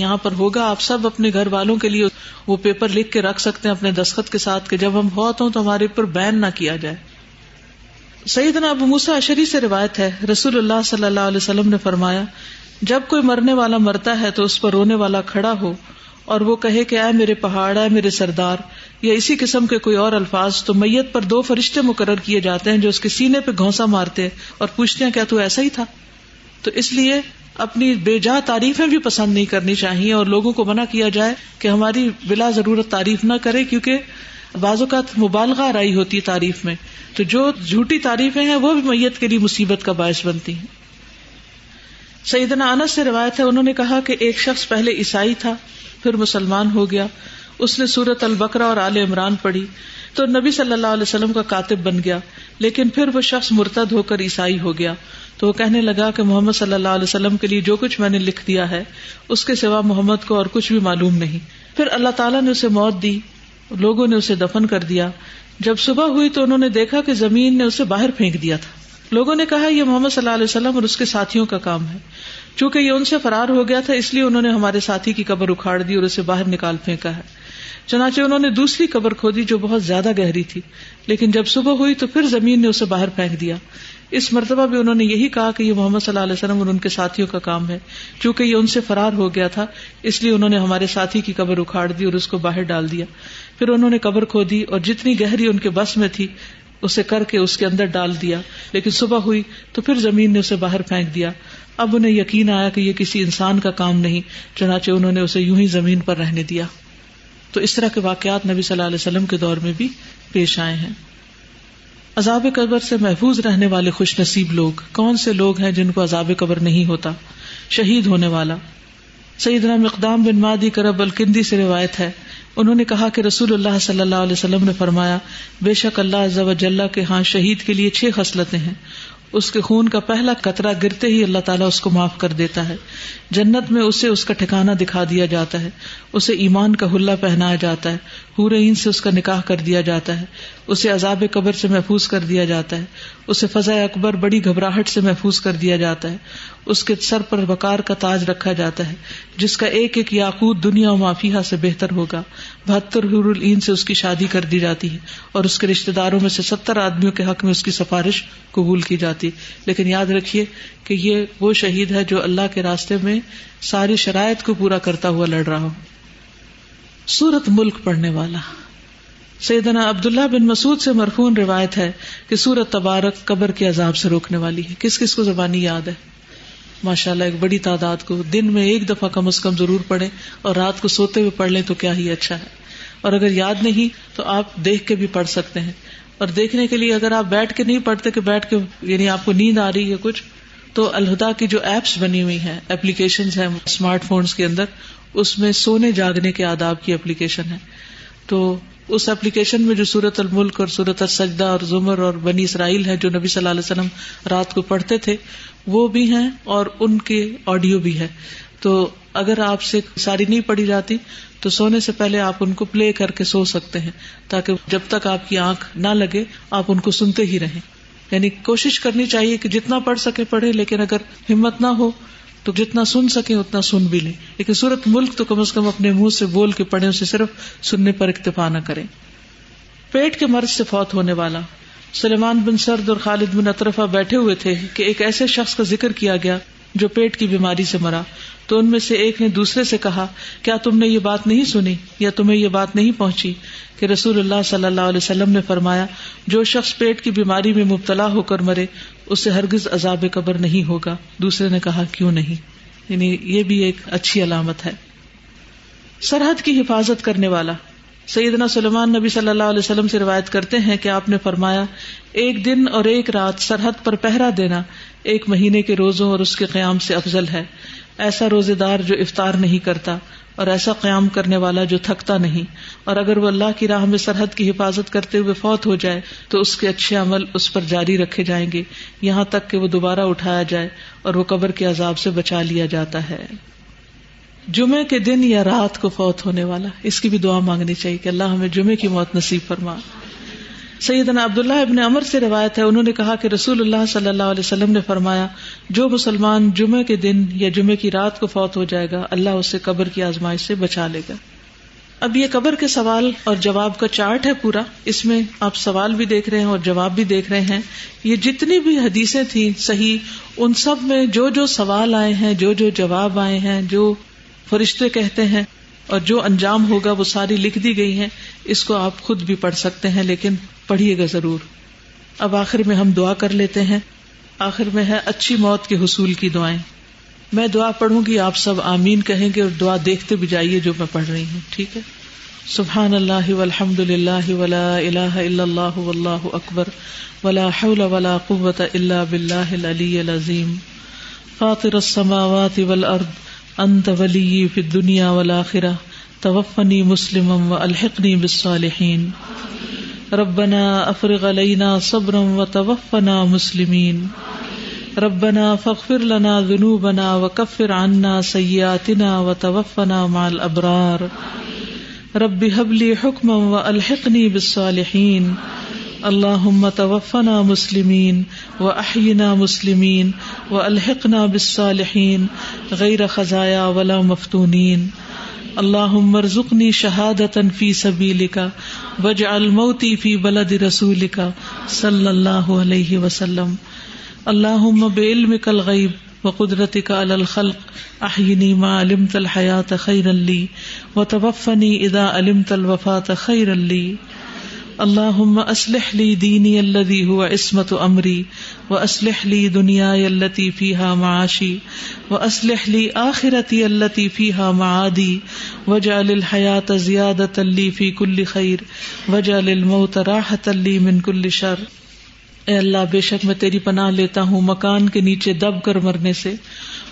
یہاں پر ہوگا، آپ سب اپنے گھر والوں کے لیے وہ پیپر لکھ کے رکھ سکتے ہیں اپنے دستخط کے ساتھ کہ جب ہم بہت ہوں تو ہمارے اوپر بین نہ کیا جائے۔ سیدنا ابو موسیٰ اشعری سے روایت ہے، رسول اللہ صلی اللہ علیہ وسلم نے فرمایا جب کوئی مرنے والا مرتا ہے تو اس پر رونے والا کھڑا ہو اور وہ کہے کہ اے میرے پہاڑ، اے میرے سردار، یا اسی قسم کے کوئی اور الفاظ، تو میت پر دو فرشتے مقرر کیے جاتے ہیں جو اس کے سینے پہ گھونسا مارتے ہیں اور پوچھتے ہیں کیا تو ایسا ہی تھا۔ تو اس لیے اپنی بے جا تعریفیں بھی پسند نہیں کرنی چاہیے، اور لوگوں کو منع کیا جائے کہ ہماری بلا ضرورت تعریف نہ کرے، کیونکہ بعض اوقات مبالغہ آرائی ہوتی ہے تعریف میں، تو جو جھوٹی تعریفیں ہیں وہ بھی میت کے لیے مصیبت کا باعث بنتی ہیں۔ سیدنا انس سے روایت ہے، انہوں نے کہا کہ ایک شخص پہلے عیسائی تھا پھر مسلمان ہو گیا، اس نے سورۃ البقرہ اور آل عمران پڑھی تو نبی صلی اللہ علیہ وسلم کا کاتب بن گیا، لیکن پھر وہ شخص مرتد ہو کر عیسائی ہو گیا، تو وہ کہنے لگا کہ محمد صلی اللہ علیہ وسلم کے لیے جو کچھ میں نے لکھ دیا ہے اس کے سوا محمد کو اور کچھ بھی معلوم نہیں۔ پھر اللہ تعالیٰ نے اسے موت دی، لوگوں نے اسے دفن کر دیا، جب صبح ہوئی تو انہوں نے دیکھا کہ زمین نے اسے باہر پھینک دیا تھا۔ لوگوں نے کہا یہ محمد صلی اللہ علیہ وسلم اور اس کے ساتھیوں کا کام ہے، چونکہ یہ ان سے فرار ہو گیا تھا اس لیے انہوں نے ہمارے ساتھی کی قبر اکھاڑ دی اور اسے باہر نکال پھینکا ہے۔ چنانچہ انہوں نے دوسری قبر کھودی جو بہت زیادہ گہری تھی، لیکن جب صبح ہوئی تو پھر زمین نے اسے باہر پھینک دیا۔ اس مرتبہ بھی انہوں نے یہی کہا کہ یہ محمد صلی اللہ علیہ وسلم اور ان کے ساتھیوں کا کام ہے، چونکہ یہ ان سے فرار ہو گیا تھا اس لیے انہوں نے ہمارے ساتھی کی قبر اکھاڑ دی اور اس کو باہر ڈال دیا۔ پھر انہوں نے قبر کھودی اور جتنی گہری ان کے بس میں تھی اسے کر کے اس کے اندر ڈال دیا، لیکن صبح ہوئی تو پھر زمین نے اسے باہر پھینک دیا۔ اب انہیں یقین آیا کہ یہ کسی انسان کا کام نہیں، چنانچہ انہوں نے اسے یوں ہی زمین پر رہنے دیا۔ تو اس طرح کے واقعات نبی صلی اللہ علیہ وسلم کے دور میں بھی پیش آئے ہیں۔ عذاب قبر سے محفوظ رہنے والے خوش نصیب لوگ کون سے لوگ ہیں جن کو عذاب قبر نہیں ہوتا؟ شہید ہونے والا۔ سیدنا مقدام بن مادی کرب الکندی سے روایت ہے، انہوں نے کہا کہ رسول اللہ صلی اللہ علیہ وسلم نے فرمایا، بے شک اللہ عز و جل کے ہاں شہید کے لیے 6 خصلتیں ہیں، اس کے خون کا پہلا قطرہ گرتے ہی اللہ تعالیٰ اس کو معاف کر دیتا ہے، جنت میں اسے اس کا ٹھکانہ دکھا دیا جاتا ہے، اسے ایمان کا حلہ پہنایا جاتا ہے، حور عین سے اس کا نکاح کر دیا جاتا ہے، اسے عذاب قبر سے محفوظ کر دیا جاتا ہے، اسے فضا اکبر بڑی گھبراہٹ سے محفوظ کر دیا جاتا ہے، اس کے سر پر وقار کا تاج رکھا جاتا ہے جس کا ایک ایک یاقوت دنیا و مافیہ سے بہتر ہوگا، 72 حور العین سے اس کی شادی کر دی جاتی ہے، اور اس کے رشتہ داروں میں سے 70 آدمیوں کے حق میں اس کی سفارش قبول کی جاتی ہے۔ لیکن یاد رکھیے کہ یہ وہ شہید ہے جو اللہ کے راستے میں ساری شرائط کو پورا کرتا ہوا لڑ رہا ہو۔ سورۃ ملک پڑھنے والا۔ سیدنا عبداللہ بن مسعود سے مرفوع روایت ہے کہ سورۃ تبارک قبر کے عذاب سے روکنے والی ہے۔ کس کس کو زبانی یاد ہے؟ ماشاءاللہ ایک بڑی تعداد کو۔ دن میں ایک دفعہ کم از کم ضرور پڑھیں، اور رات کو سوتے ہوئے پڑھ لیں تو کیا ہی اچھا ہے۔ اور اگر یاد نہیں تو آپ دیکھ کے بھی پڑھ سکتے ہیں، اور دیکھنے کے لیے اگر آپ بیٹھ کے نہیں پڑھتے کہ بیٹھ کے یعنی آپ کو نیند آ رہی ہے کچھ، تو الہدا کی جو ایپس بنی ہوئی ہیں، اپلیکیشنز ہیں اسمارٹ فونز کے اندر، اس میں سونے جاگنے کے آداب کی اپلیکیشن ہے۔ تو اس اپلیکیشن میں جو سورۃ الملک اور سورۃ السجدہ اور زمر اور بنی اسرائیل ہے جو نبی صلی اللہ علیہ وسلم رات کو پڑھتے تھے وہ بھی ہیں، اور ان کے آڈیو بھی ہے۔ تو اگر آپ سے ساری نہیں پڑھی جاتی تو سونے سے پہلے آپ ان کو پلے کر کے سو سکتے ہیں، تاکہ جب تک آپ کی آنکھ نہ لگے آپ ان کو سنتے ہی رہیں۔ یعنی کوشش کرنی چاہیے کہ جتنا پڑھ سکے پڑھے، لیکن اگر ہمت نہ ہو تو جتنا سن سکیں اتنا سن بھی لیں، لیکن سورۃ ملک تو کم از کم اپنے منہ سے بول کے پڑھیں، اسے صرف سننے پر اکتفا نہ کریں۔ پیٹ کے مرض سے فوت ہونے والا۔ سلیمان بن سرد اور خالد بن اطرفہ بیٹھے ہوئے تھے کہ ایک ایسے شخص کا ذکر کیا گیا جو پیٹ کی بیماری سے مرا، تو ان میں سے ایک نے دوسرے سے کہا، کیا تم نے یہ بات نہیں سنی یا تمہیں یہ بات نہیں پہنچی کہ رسول اللہ صلی اللہ علیہ وسلم نے فرمایا، جو شخص پیٹ کی بیماری میں مبتلا ہو کر مرے اسے ہرگز عذاب قبر نہیں ہوگا؟ دوسرے نے کہا، کیوں نہیں؟ یعنی یہ بھی ایک اچھی علامت ہے۔ سرحد کی حفاظت کرنے والا۔ سیدنا سلیمان نبی صلی اللہ علیہ وسلم سے روایت کرتے ہیں کہ آپ نے فرمایا، ایک دن اور ایک رات سرحد پر پہرا دینا 1 مہینے کے روزوں اور اس کے قیام سے افضل ہے، ایسا روزے دار جو افطار نہیں کرتا اور ایسا قیام کرنے والا جو تھکتا نہیں، اور اگر وہ اللہ کی راہ میں سرحد کی حفاظت کرتے ہوئے فوت ہو جائے تو اس کے اچھے عمل اس پر جاری رکھے جائیں گے یہاں تک کہ وہ دوبارہ اٹھایا جائے، اور وہ قبر کے عذاب سے بچا لیا جاتا ہے۔ جمعے کے دن یا رات کو فوت ہونے والا، اس کی بھی دعا مانگنی چاہیے کہ اللہ ہمیں جمعے کی موت نصیب فرما۔ سیدنا عبداللہ ابن عمر سے روایت ہے، انہوں نے کہا کہ رسول اللہ صلی اللہ علیہ وسلم نے فرمایا، جو مسلمان جمعے کے دن یا جمعے کی رات کو فوت ہو جائے گا اللہ اسے قبر کی آزمائش سے بچا لے گا۔ اب یہ قبر کے سوال اور جواب کا چارٹ ہے پورا، اس میں آپ سوال بھی دیکھ رہے ہیں اور جواب بھی دیکھ رہے ہیں۔ یہ جتنی بھی حدیثیں تھیں صحیح، ان سب میں جو جو سوال آئے ہیں، جو جو جواب آئے ہیں، جو فرشتے کہتے ہیں اور جو انجام ہوگا، وہ ساری لکھ دی گئی ہیں۔ اس کو آپ خود بھی پڑھ سکتے ہیں، لیکن پڑھیے گا ضرور۔ اب آخر میں ہم دعا کر لیتے ہیں۔ آخر میں ہے اچھی موت کے حصول کی دعائیں۔ میں دعا پڑھوں گی، آپ سب آمین کہیں گے، اور دعا دیکھتے بھی جائیے جو میں پڑھ رہی ہوں، ٹھیک ہے؟ سبحان اللہ والحمد للہ ولا الہ الا اللہ واللہ اکبر ولا حول ولا قوۃ الا باللہ العلی العظیم۔ فاطر السماوات والارض انت ولی فی الدنیا والآخرہ توفنی مسلما والحقنی بالصالحین۔ ربنا افرغ علینا صبرا وتوفنا مسلمین۔ ربنا فاغفر لنا ذنوبنا وکفر عنا سیئاتنا وتوفنا مع الابرار۔ رب ھب لی حکما والحقنی بالصالحین۔ اللہم توفنا مسلمین واحینا مسلمین والحقنا بالصالحین غیر خزایا ولا مفتونین۔ اللہم ارزقنی شہادتا فی سبیلک واجعل موتی فی بلد رسولک صلی اللہ علیہ وسلم۔ اللہم بعلمک الغیب وقدرتک علی الخلق احینی ما علمت الحیاة خیرا لی وتوفنی اذا علمت الوفاة خیرا لی۔ اللہم اصلح لی دینی الذی ہوا عصمت امری واصلح لی دنیای التی فیہا معاشی واصلح لی آخرتی التی فیہا معادی واجعل الحیات زیادۃ لی فی کل خیر واجعل الموت راحۃ لی من کل شر. اے اللہ بے شک میں تیری پناہ لیتا ہوں مکان کے نیچے دب کر مرنے سے،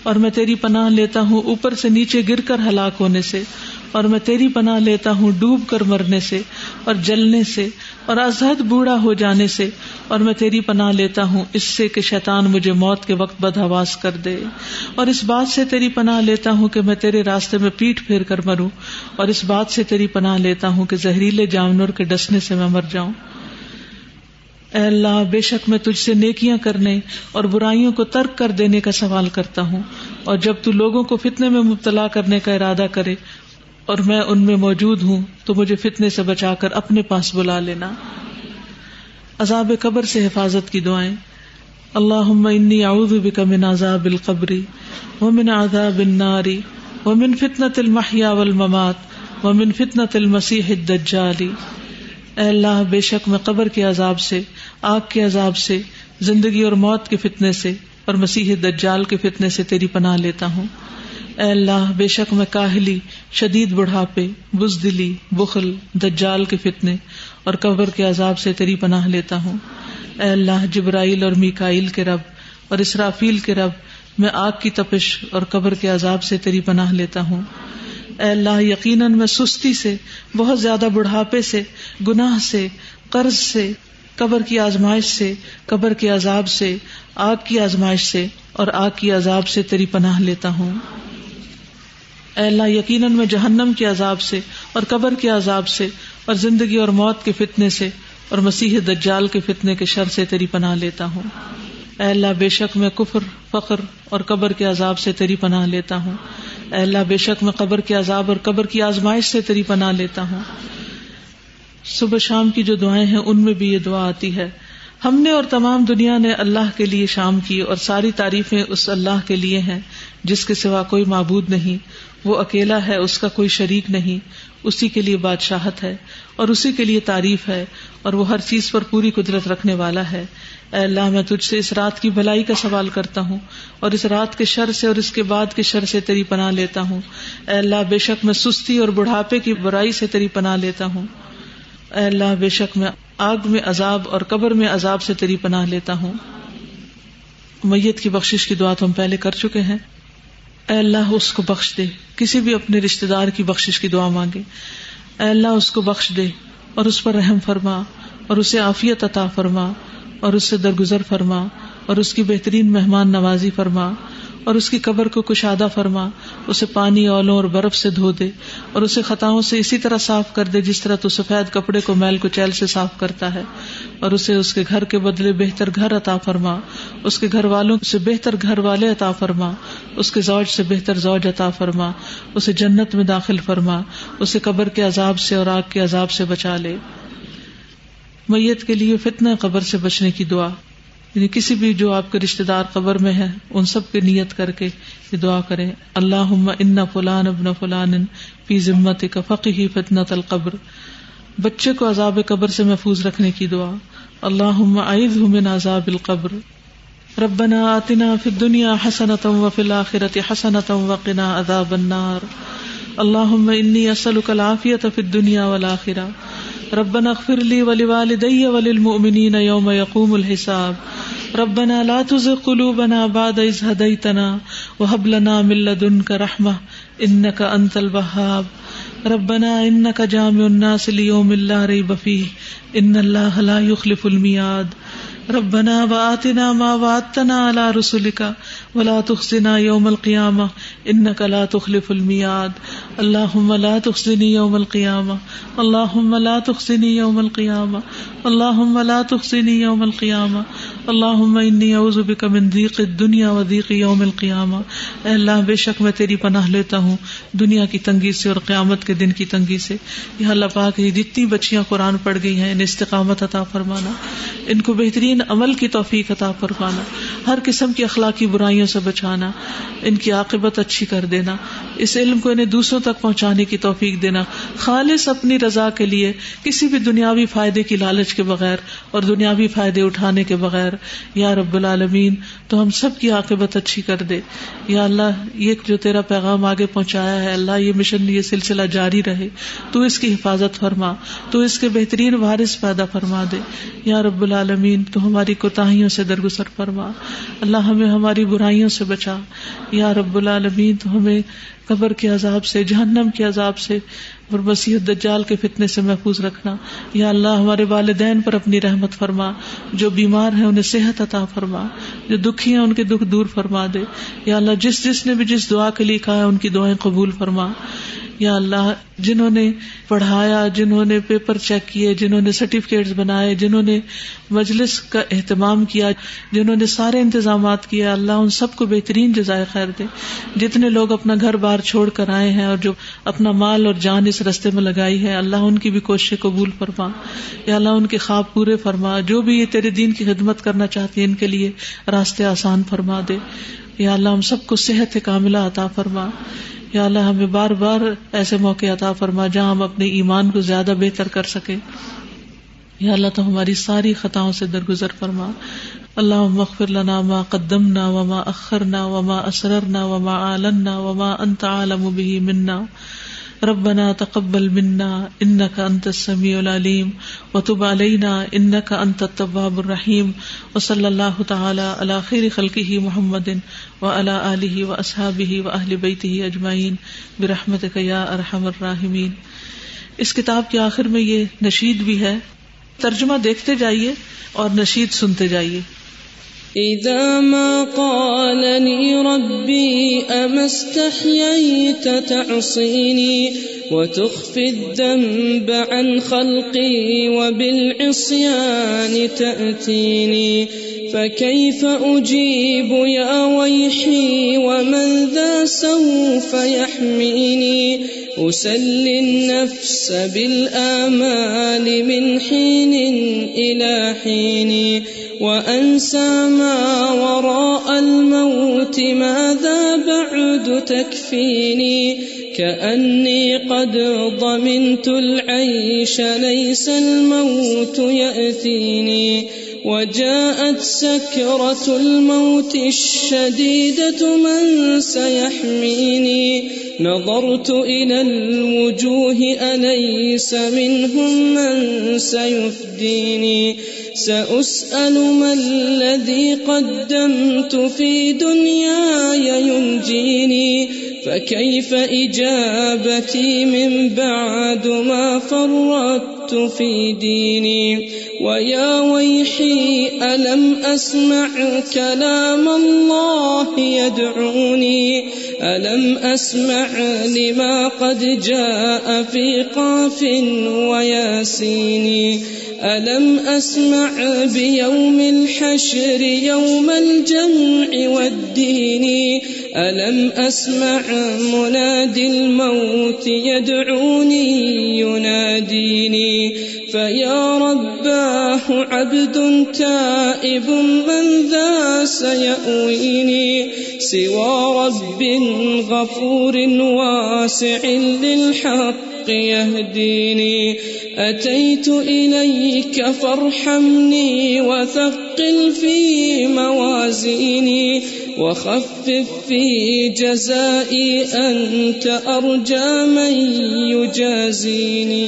اور میں تیری پناہ لیتا ہوں اوپر سے نیچے گر کر ہلاک ہونے سے، اور میں تیری پناہ لیتا ہوں ڈوب کر مرنے سے اور جلنے سے اور ازحد بوڑھا ہو جانے سے، اور میں تیری پناہ لیتا ہوں اس سے کہ شیطان مجھے موت کے وقت بدحواس کر دے، اور اس بات سے تیری پناہ لیتا ہوں کہ میں تیرے راستے میں پیٹ پھیر کر مروں، اور اس بات سے تیری پناہ لیتا ہوں کہ زہریلے جانور کے ڈسنے سے میں مر جاؤں. اے اللہ بے شک میں تجھ سے نیکیاں کرنے اور برائیوں کو ترک کر دینے کا سوال کرتا ہوں، اور جب تو لوگوں کو فتنے میں مبتلا کرنے کا ارادہ کرے اور میں ان میں موجود ہوں تو مجھے فتنے سے بچا کر اپنے پاس بلا لینا. عذاب قبر سے حفاظت کی دعائیں. اللہم انی اعوذ بک من عذاب القبر ومن عذاب النار ومن فتنۃ المحیا والممات ومن فتنۃ المسیح الدجال. اے اللہ بے شک میں قبر کے عذاب سے، آگ کے عذاب سے، زندگی اور موت کے فتنے سے اور مسیح دجال کے فتنے سے تیری پناہ لیتا ہوں. اے اللہ بے شک میں کاہلی، شدید بڑھاپے، بزدلی، بخل، دجال کے فتنے اور قبر کے عذاب سے تیری پناہ لیتا ہوں. اے اللہ جبرائیل اور میکائیل کے رب اور اسرافیل کے رب، میں آگ کی تپش اور قبر کے عذاب سے تیری پناہ لیتا ہوں. اے اللہ یقیناً میں سستی سے، بہت زیادہ بڑھاپے سے، گناہ سے، قرض سے، قبر کی آزمائش سے، قبر کے عذاب سے، آگ کی آزمائش سے اور آگ کی عذاب سے تیری پناہ لیتا ہوں. اے اللہ یقیناً میں جہنم کے عذاب سے اور قبر کے عذاب سے اور زندگی اور موت کے فتنے سے اور مسیح دجال کے فتنے کے شر سے تیری پناہ لیتا ہوں. اے اللہ بے شک میں کفر، فقر اور قبر کے عذاب سے تیری پناہ لیتا ہوں. اے اللہ بے شک میں قبر کے عذاب اور قبر کی آزمائش سے تیری پناہ لیتا ہوں. صبح شام کی جو دعائیں ہیں ان میں بھی یہ دعا آتی ہے. ہم نے اور تمام دنیا نے اللہ کے لیے شام کی، اور ساری تعریفیں اس اللہ کے لیے ہیں جس کے سوا کوئی معبود نہیں. وہ اکیلا ہے، اس کا کوئی شریک نہیں، اسی کے لیے بادشاہت ہے اور اسی کے لیے تعریف ہے، اور وہ ہر چیز پر پوری قدرت رکھنے والا ہے. اے اللہ میں تجھ سے اس رات کی بھلائی کا سوال کرتا ہوں اور اس رات کے شر سے اور اس کے بعد کے شر سے تیری پناہ لیتا ہوں. اے اللہ بے شک میں سستی اور بڑھاپے کی برائی سے تیری پناہ لیتا ہوں. اے اللہ بے شک میں آگ میں عذاب اور قبر میں عذاب سے تیری پناہ لیتا ہوں. میت کی بخشش کی دعا تو ہم پہلے کر چکے ہیں. اے اللہ اس کو بخش دے. کسی بھی اپنے رشتے دار کی بخشش کی دعا مانگے، اے اللہ اس کو بخش دے اور اس پر رحم فرما اور اسے عافیت عطا فرما اور اس سے درگزر فرما اور اس کی بہترین مہمان نوازی فرما اور اس کی قبر کو کشادہ فرما، اسے پانی، اولوں اور برف سے دھو دے اور اسے خطاؤں سے اسی طرح صاف کر دے جس طرح تو سفید کپڑے کو میل کچیل سے صاف کرتا ہے، اور اسے اس کے گھر کے بدلے بہتر گھر عطا فرما، اس کے گھر والوں سے بہتر گھر والے عطا فرما، اس کے زوج سے بہتر زوج عطا فرما، اسے جنت میں داخل فرما، اسے قبر کے عذاب سے اور آگ کے عذاب سے بچا لے. میت کے لیے فتنہ قبر سے بچنے کی دعا، یعنی کسی بھی جو آپ کے رشتے دار قبر میں ہیں ان سب کی نیت کر کے یہ دعا کریں. اللہم ان فلان ابن فلان فی ذمتک فقہ فتنۃ القبر. بچے کو عذاب قبر سے محفوظ رکھنے کی دعا. اللہم اعذہ من عذاب القبر. ربنا آتنا فی الدنیا حسنۃ وفی الآخرۃ حسنۃ وقنا عذاب النار. اللہم انی اسألک العافیۃ فی الدنیا والآخرہ. ربنا اغفر لی ولوالدی وللمؤمنین یوم یقوم الحساب. ربنا لا تزغ قلوبنا بعد اذ ہدیتنا وہب لنا من لدنک رحمہ انک انت الوہاب. ربنا انک جامع الناس لیوم لا ریب فیہ ان اللہ لا یخلف المیعاد. ربنا وآتنا ما وعدتنا علی رسلک ولا تخزنا یوم القیامہ انک لا تخلف المیعاد. اللہم لا تخزنی یوم القیامہ، اللہم لا تخزنی یوم القیامہ، اللہم لا تخزنی یوم القیامہ. اللہم انی اعوذ بک من ضیق الدنیا و ضیق یوم القیامہ. اے اللہ بے شک میں تیری پناہ لیتا ہوں دنیا کی تنگی سے اور قیامت کے دن کی تنگی سے. یا اللہ پاک یہ جتنی بچیاں قرآن پڑھ گئی ہیں ان استقامت عطا فرمانا، ان کو بہترین عمل کی توفیق عطا فرمانا. ہر قسم کی اخلاقی برائیوں سے بچانا، ان کی عاقبت اچھی کر دینا، اس علم کو انہیں دوسروں تک پہنچانے کی توفیق دینا، خالص اپنی رضا کے لیے، کسی بھی دنیاوی فائدے کی لالچ کے بغیر اور دنیاوی فائدے اٹھانے کے بغیر۔ یا رب العالمین تو ہم سب کی عاقبت اچھی کر دے۔ یا اللہ یہ جو تیرا پیغام آگے پہنچایا ہے اللہ، یہ مشن یہ سلسلہ جاری رہے، تو اس کی حفاظت فرما، تو اس کے بہترین وارث پیدا فرما دے۔ یا رب العالمین تو ہماری کوتاہیوں سے درگزر فرما، اللہ ہمیں ہماری برائیوں سے بچا۔ یا رب العالمین تو ہمیں قبر کے عذاب سے، جہنم کے عذاب سے اور مسیح الدجال کے فتنے سے محفوظ رکھنا۔ یا اللہ ہمارے والدین پر اپنی رحمت فرما، جو بیمار ہیں انہیں صحت عطا فرما، جو دکھی ہیں ان کے دکھ دور فرما دے۔ یا اللہ جس جس نے بھی جس دعا کے لیے کہا ہے ان کی دعائیں قبول فرما۔ یا اللہ جنہوں نے پڑھایا، جنہوں نے پیپر چیک کیے، جنہوں نے سرٹیفکیٹس بنائے، جنہوں نے مجلس کا اہتمام کیا، جنہوں نے سارے انتظامات کیے، اللہ ان سب کو بہترین جزائے خیر دے۔ جتنے لوگ اپنا گھر بار چھوڑ کر آئے ہیں اور جو اپنا مال اور جان اس رستے میں لگائی ہے، اللہ ان کی بھی کوششیں قبول فرما۔ یا اللہ ان کے خواب پورے فرما، جو بھی یہ تیرے دین کی خدمت کرنا چاہتے ہیں ان کے لیے راستے آسان فرما دے۔ یا اللہ ہم سب کو صحت کاملہ عطا فرما۔ یا اللہ ہمیں بار بار ایسے موقع عطا فرما جہاں ہم اپنے ایمان کو زیادہ بہتر کر سکیں۔ یا اللہ تو ہماری ساری خطاؤں سے درگزر فرما۔ اللہم اغفر لنا ما قدمنا وما اخرنا وما اسررنا وما اعلنا وما انت عالم به منا، ربنا تقبل منا انك انت السميع العليم وتب علينا انك انت التواب الرحيم، وصلى الله تعالى على خير خلقه محمد وعلى آله واصحابه واهل بيته اجمعين برحمتك يا ارحم الراحمين۔ اس کتاب کے آخر میں یہ نشید بھی ہے، ترجمہ دیکھتے جائیے اور نشید سنتے جائیے۔ اذا ما قالني ربي اما استحييت تعصيني وتخفي الذنب عن خلقي وبالعصيان تأتيني، فكيف اجيب يا ويحي ومن ذا سوف يحميني، اسلي النفس بالآمال من حين الى حين، وأنسى ما وراء الموت ماذا بعد تكفيني، كأني قد ضمنت العيش ليس الموت يأتيني، وجاءت سكرة الموت الشديدة من سيحميني، نظرت إلى الوجوه أليس منهم من سيفديني، سأسأل ما الذي قدمت في دنياي ينجيني، فكيف إجابتي من بعد ما فرطت في ديني، ويا ويحي ألم أسمع كلام الله يدعوني، ألم أسمع لما قد جاء في قاف وياسين، ألم أسمع بيوم الحشر يوم الجمع والدين، ألم أسمع منادي الموت يدعوني يناديني، فيا رباه عبد تائب من ذا سيأويني، سوى رب غفور واسع للحق يهديني، أتيت إليك فارحمني وثقل في موازيني، وخفف في جزائي أنت أرجى من يجازيني۔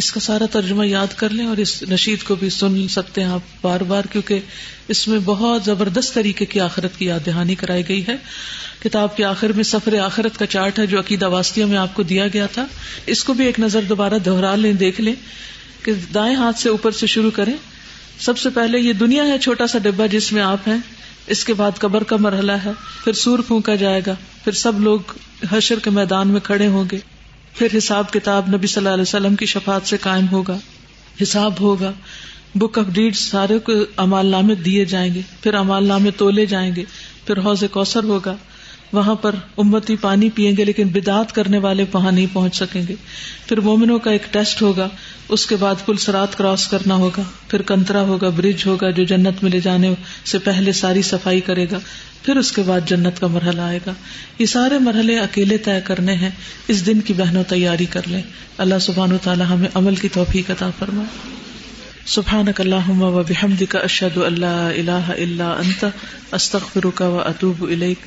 اس کا سارا ترجمہ یاد کر لیں اور اس نشید کو بھی سن سکتے ہیں آپ بار بار، کیونکہ اس میں بہت زبردست طریقے کی آخرت کی یاد دہانی کرائی گئی ہے۔ کتاب کے آخر میں سفر آخرت کا چارٹ ہے جو عقیدہ واسطیہ میں آپ کو دیا گیا تھا، اس کو بھی ایک نظر دوبارہ دہرا لیں، دیکھ لیں کہ دائیں ہاتھ سے اوپر سے شروع کریں۔ سب سے پہلے یہ دنیا ہے، چھوٹا سا ڈبہ جس میں آپ ہیں، اس کے بعد قبر کا مرحلہ ہے، پھر سور پھونکا جائے گا، پھر سب لوگ حشر کے میدان میں کھڑے ہوں گے، پھر حساب کتاب نبی صلی اللہ علیہ وسلم کی شفاعت سے قائم ہوگا، حساب ہوگا، بک آف ڈیڈ سارے کو اعمال نامے دیے جائیں گے، پھر اعمال نامے تولے جائیں گے، پھر حوض کوثر ہوگا، وہاں پر امتی پانی پیئیں گے لیکن بدعات کرنے والے وہاں نہیں پہنچ سکیں گے. پھر مومنوں کا ایک ٹیسٹ ہوگا, اس کے بعد پل صراط کراس کرنا ہوگا, پھر کنترا ہوگا, برج ہوگا جو جنت میں لے جانے سے پہلے ساری صفائی کرے گا, پھر اس کے بعد جنت کا مرحلہ آئے گا. یہ سارے مرحلے اکیلے طے کرنے ہیں. اس دن کی بہنوں تیاری کر لیں. اللہ سبحانہ وتعالی ہمیں عمل کی توفیق عطا فرمائے. سبحانک اللہم و بحمدک, اشہد ان لا الہ الا انت, استغفرک و اتوب الیک.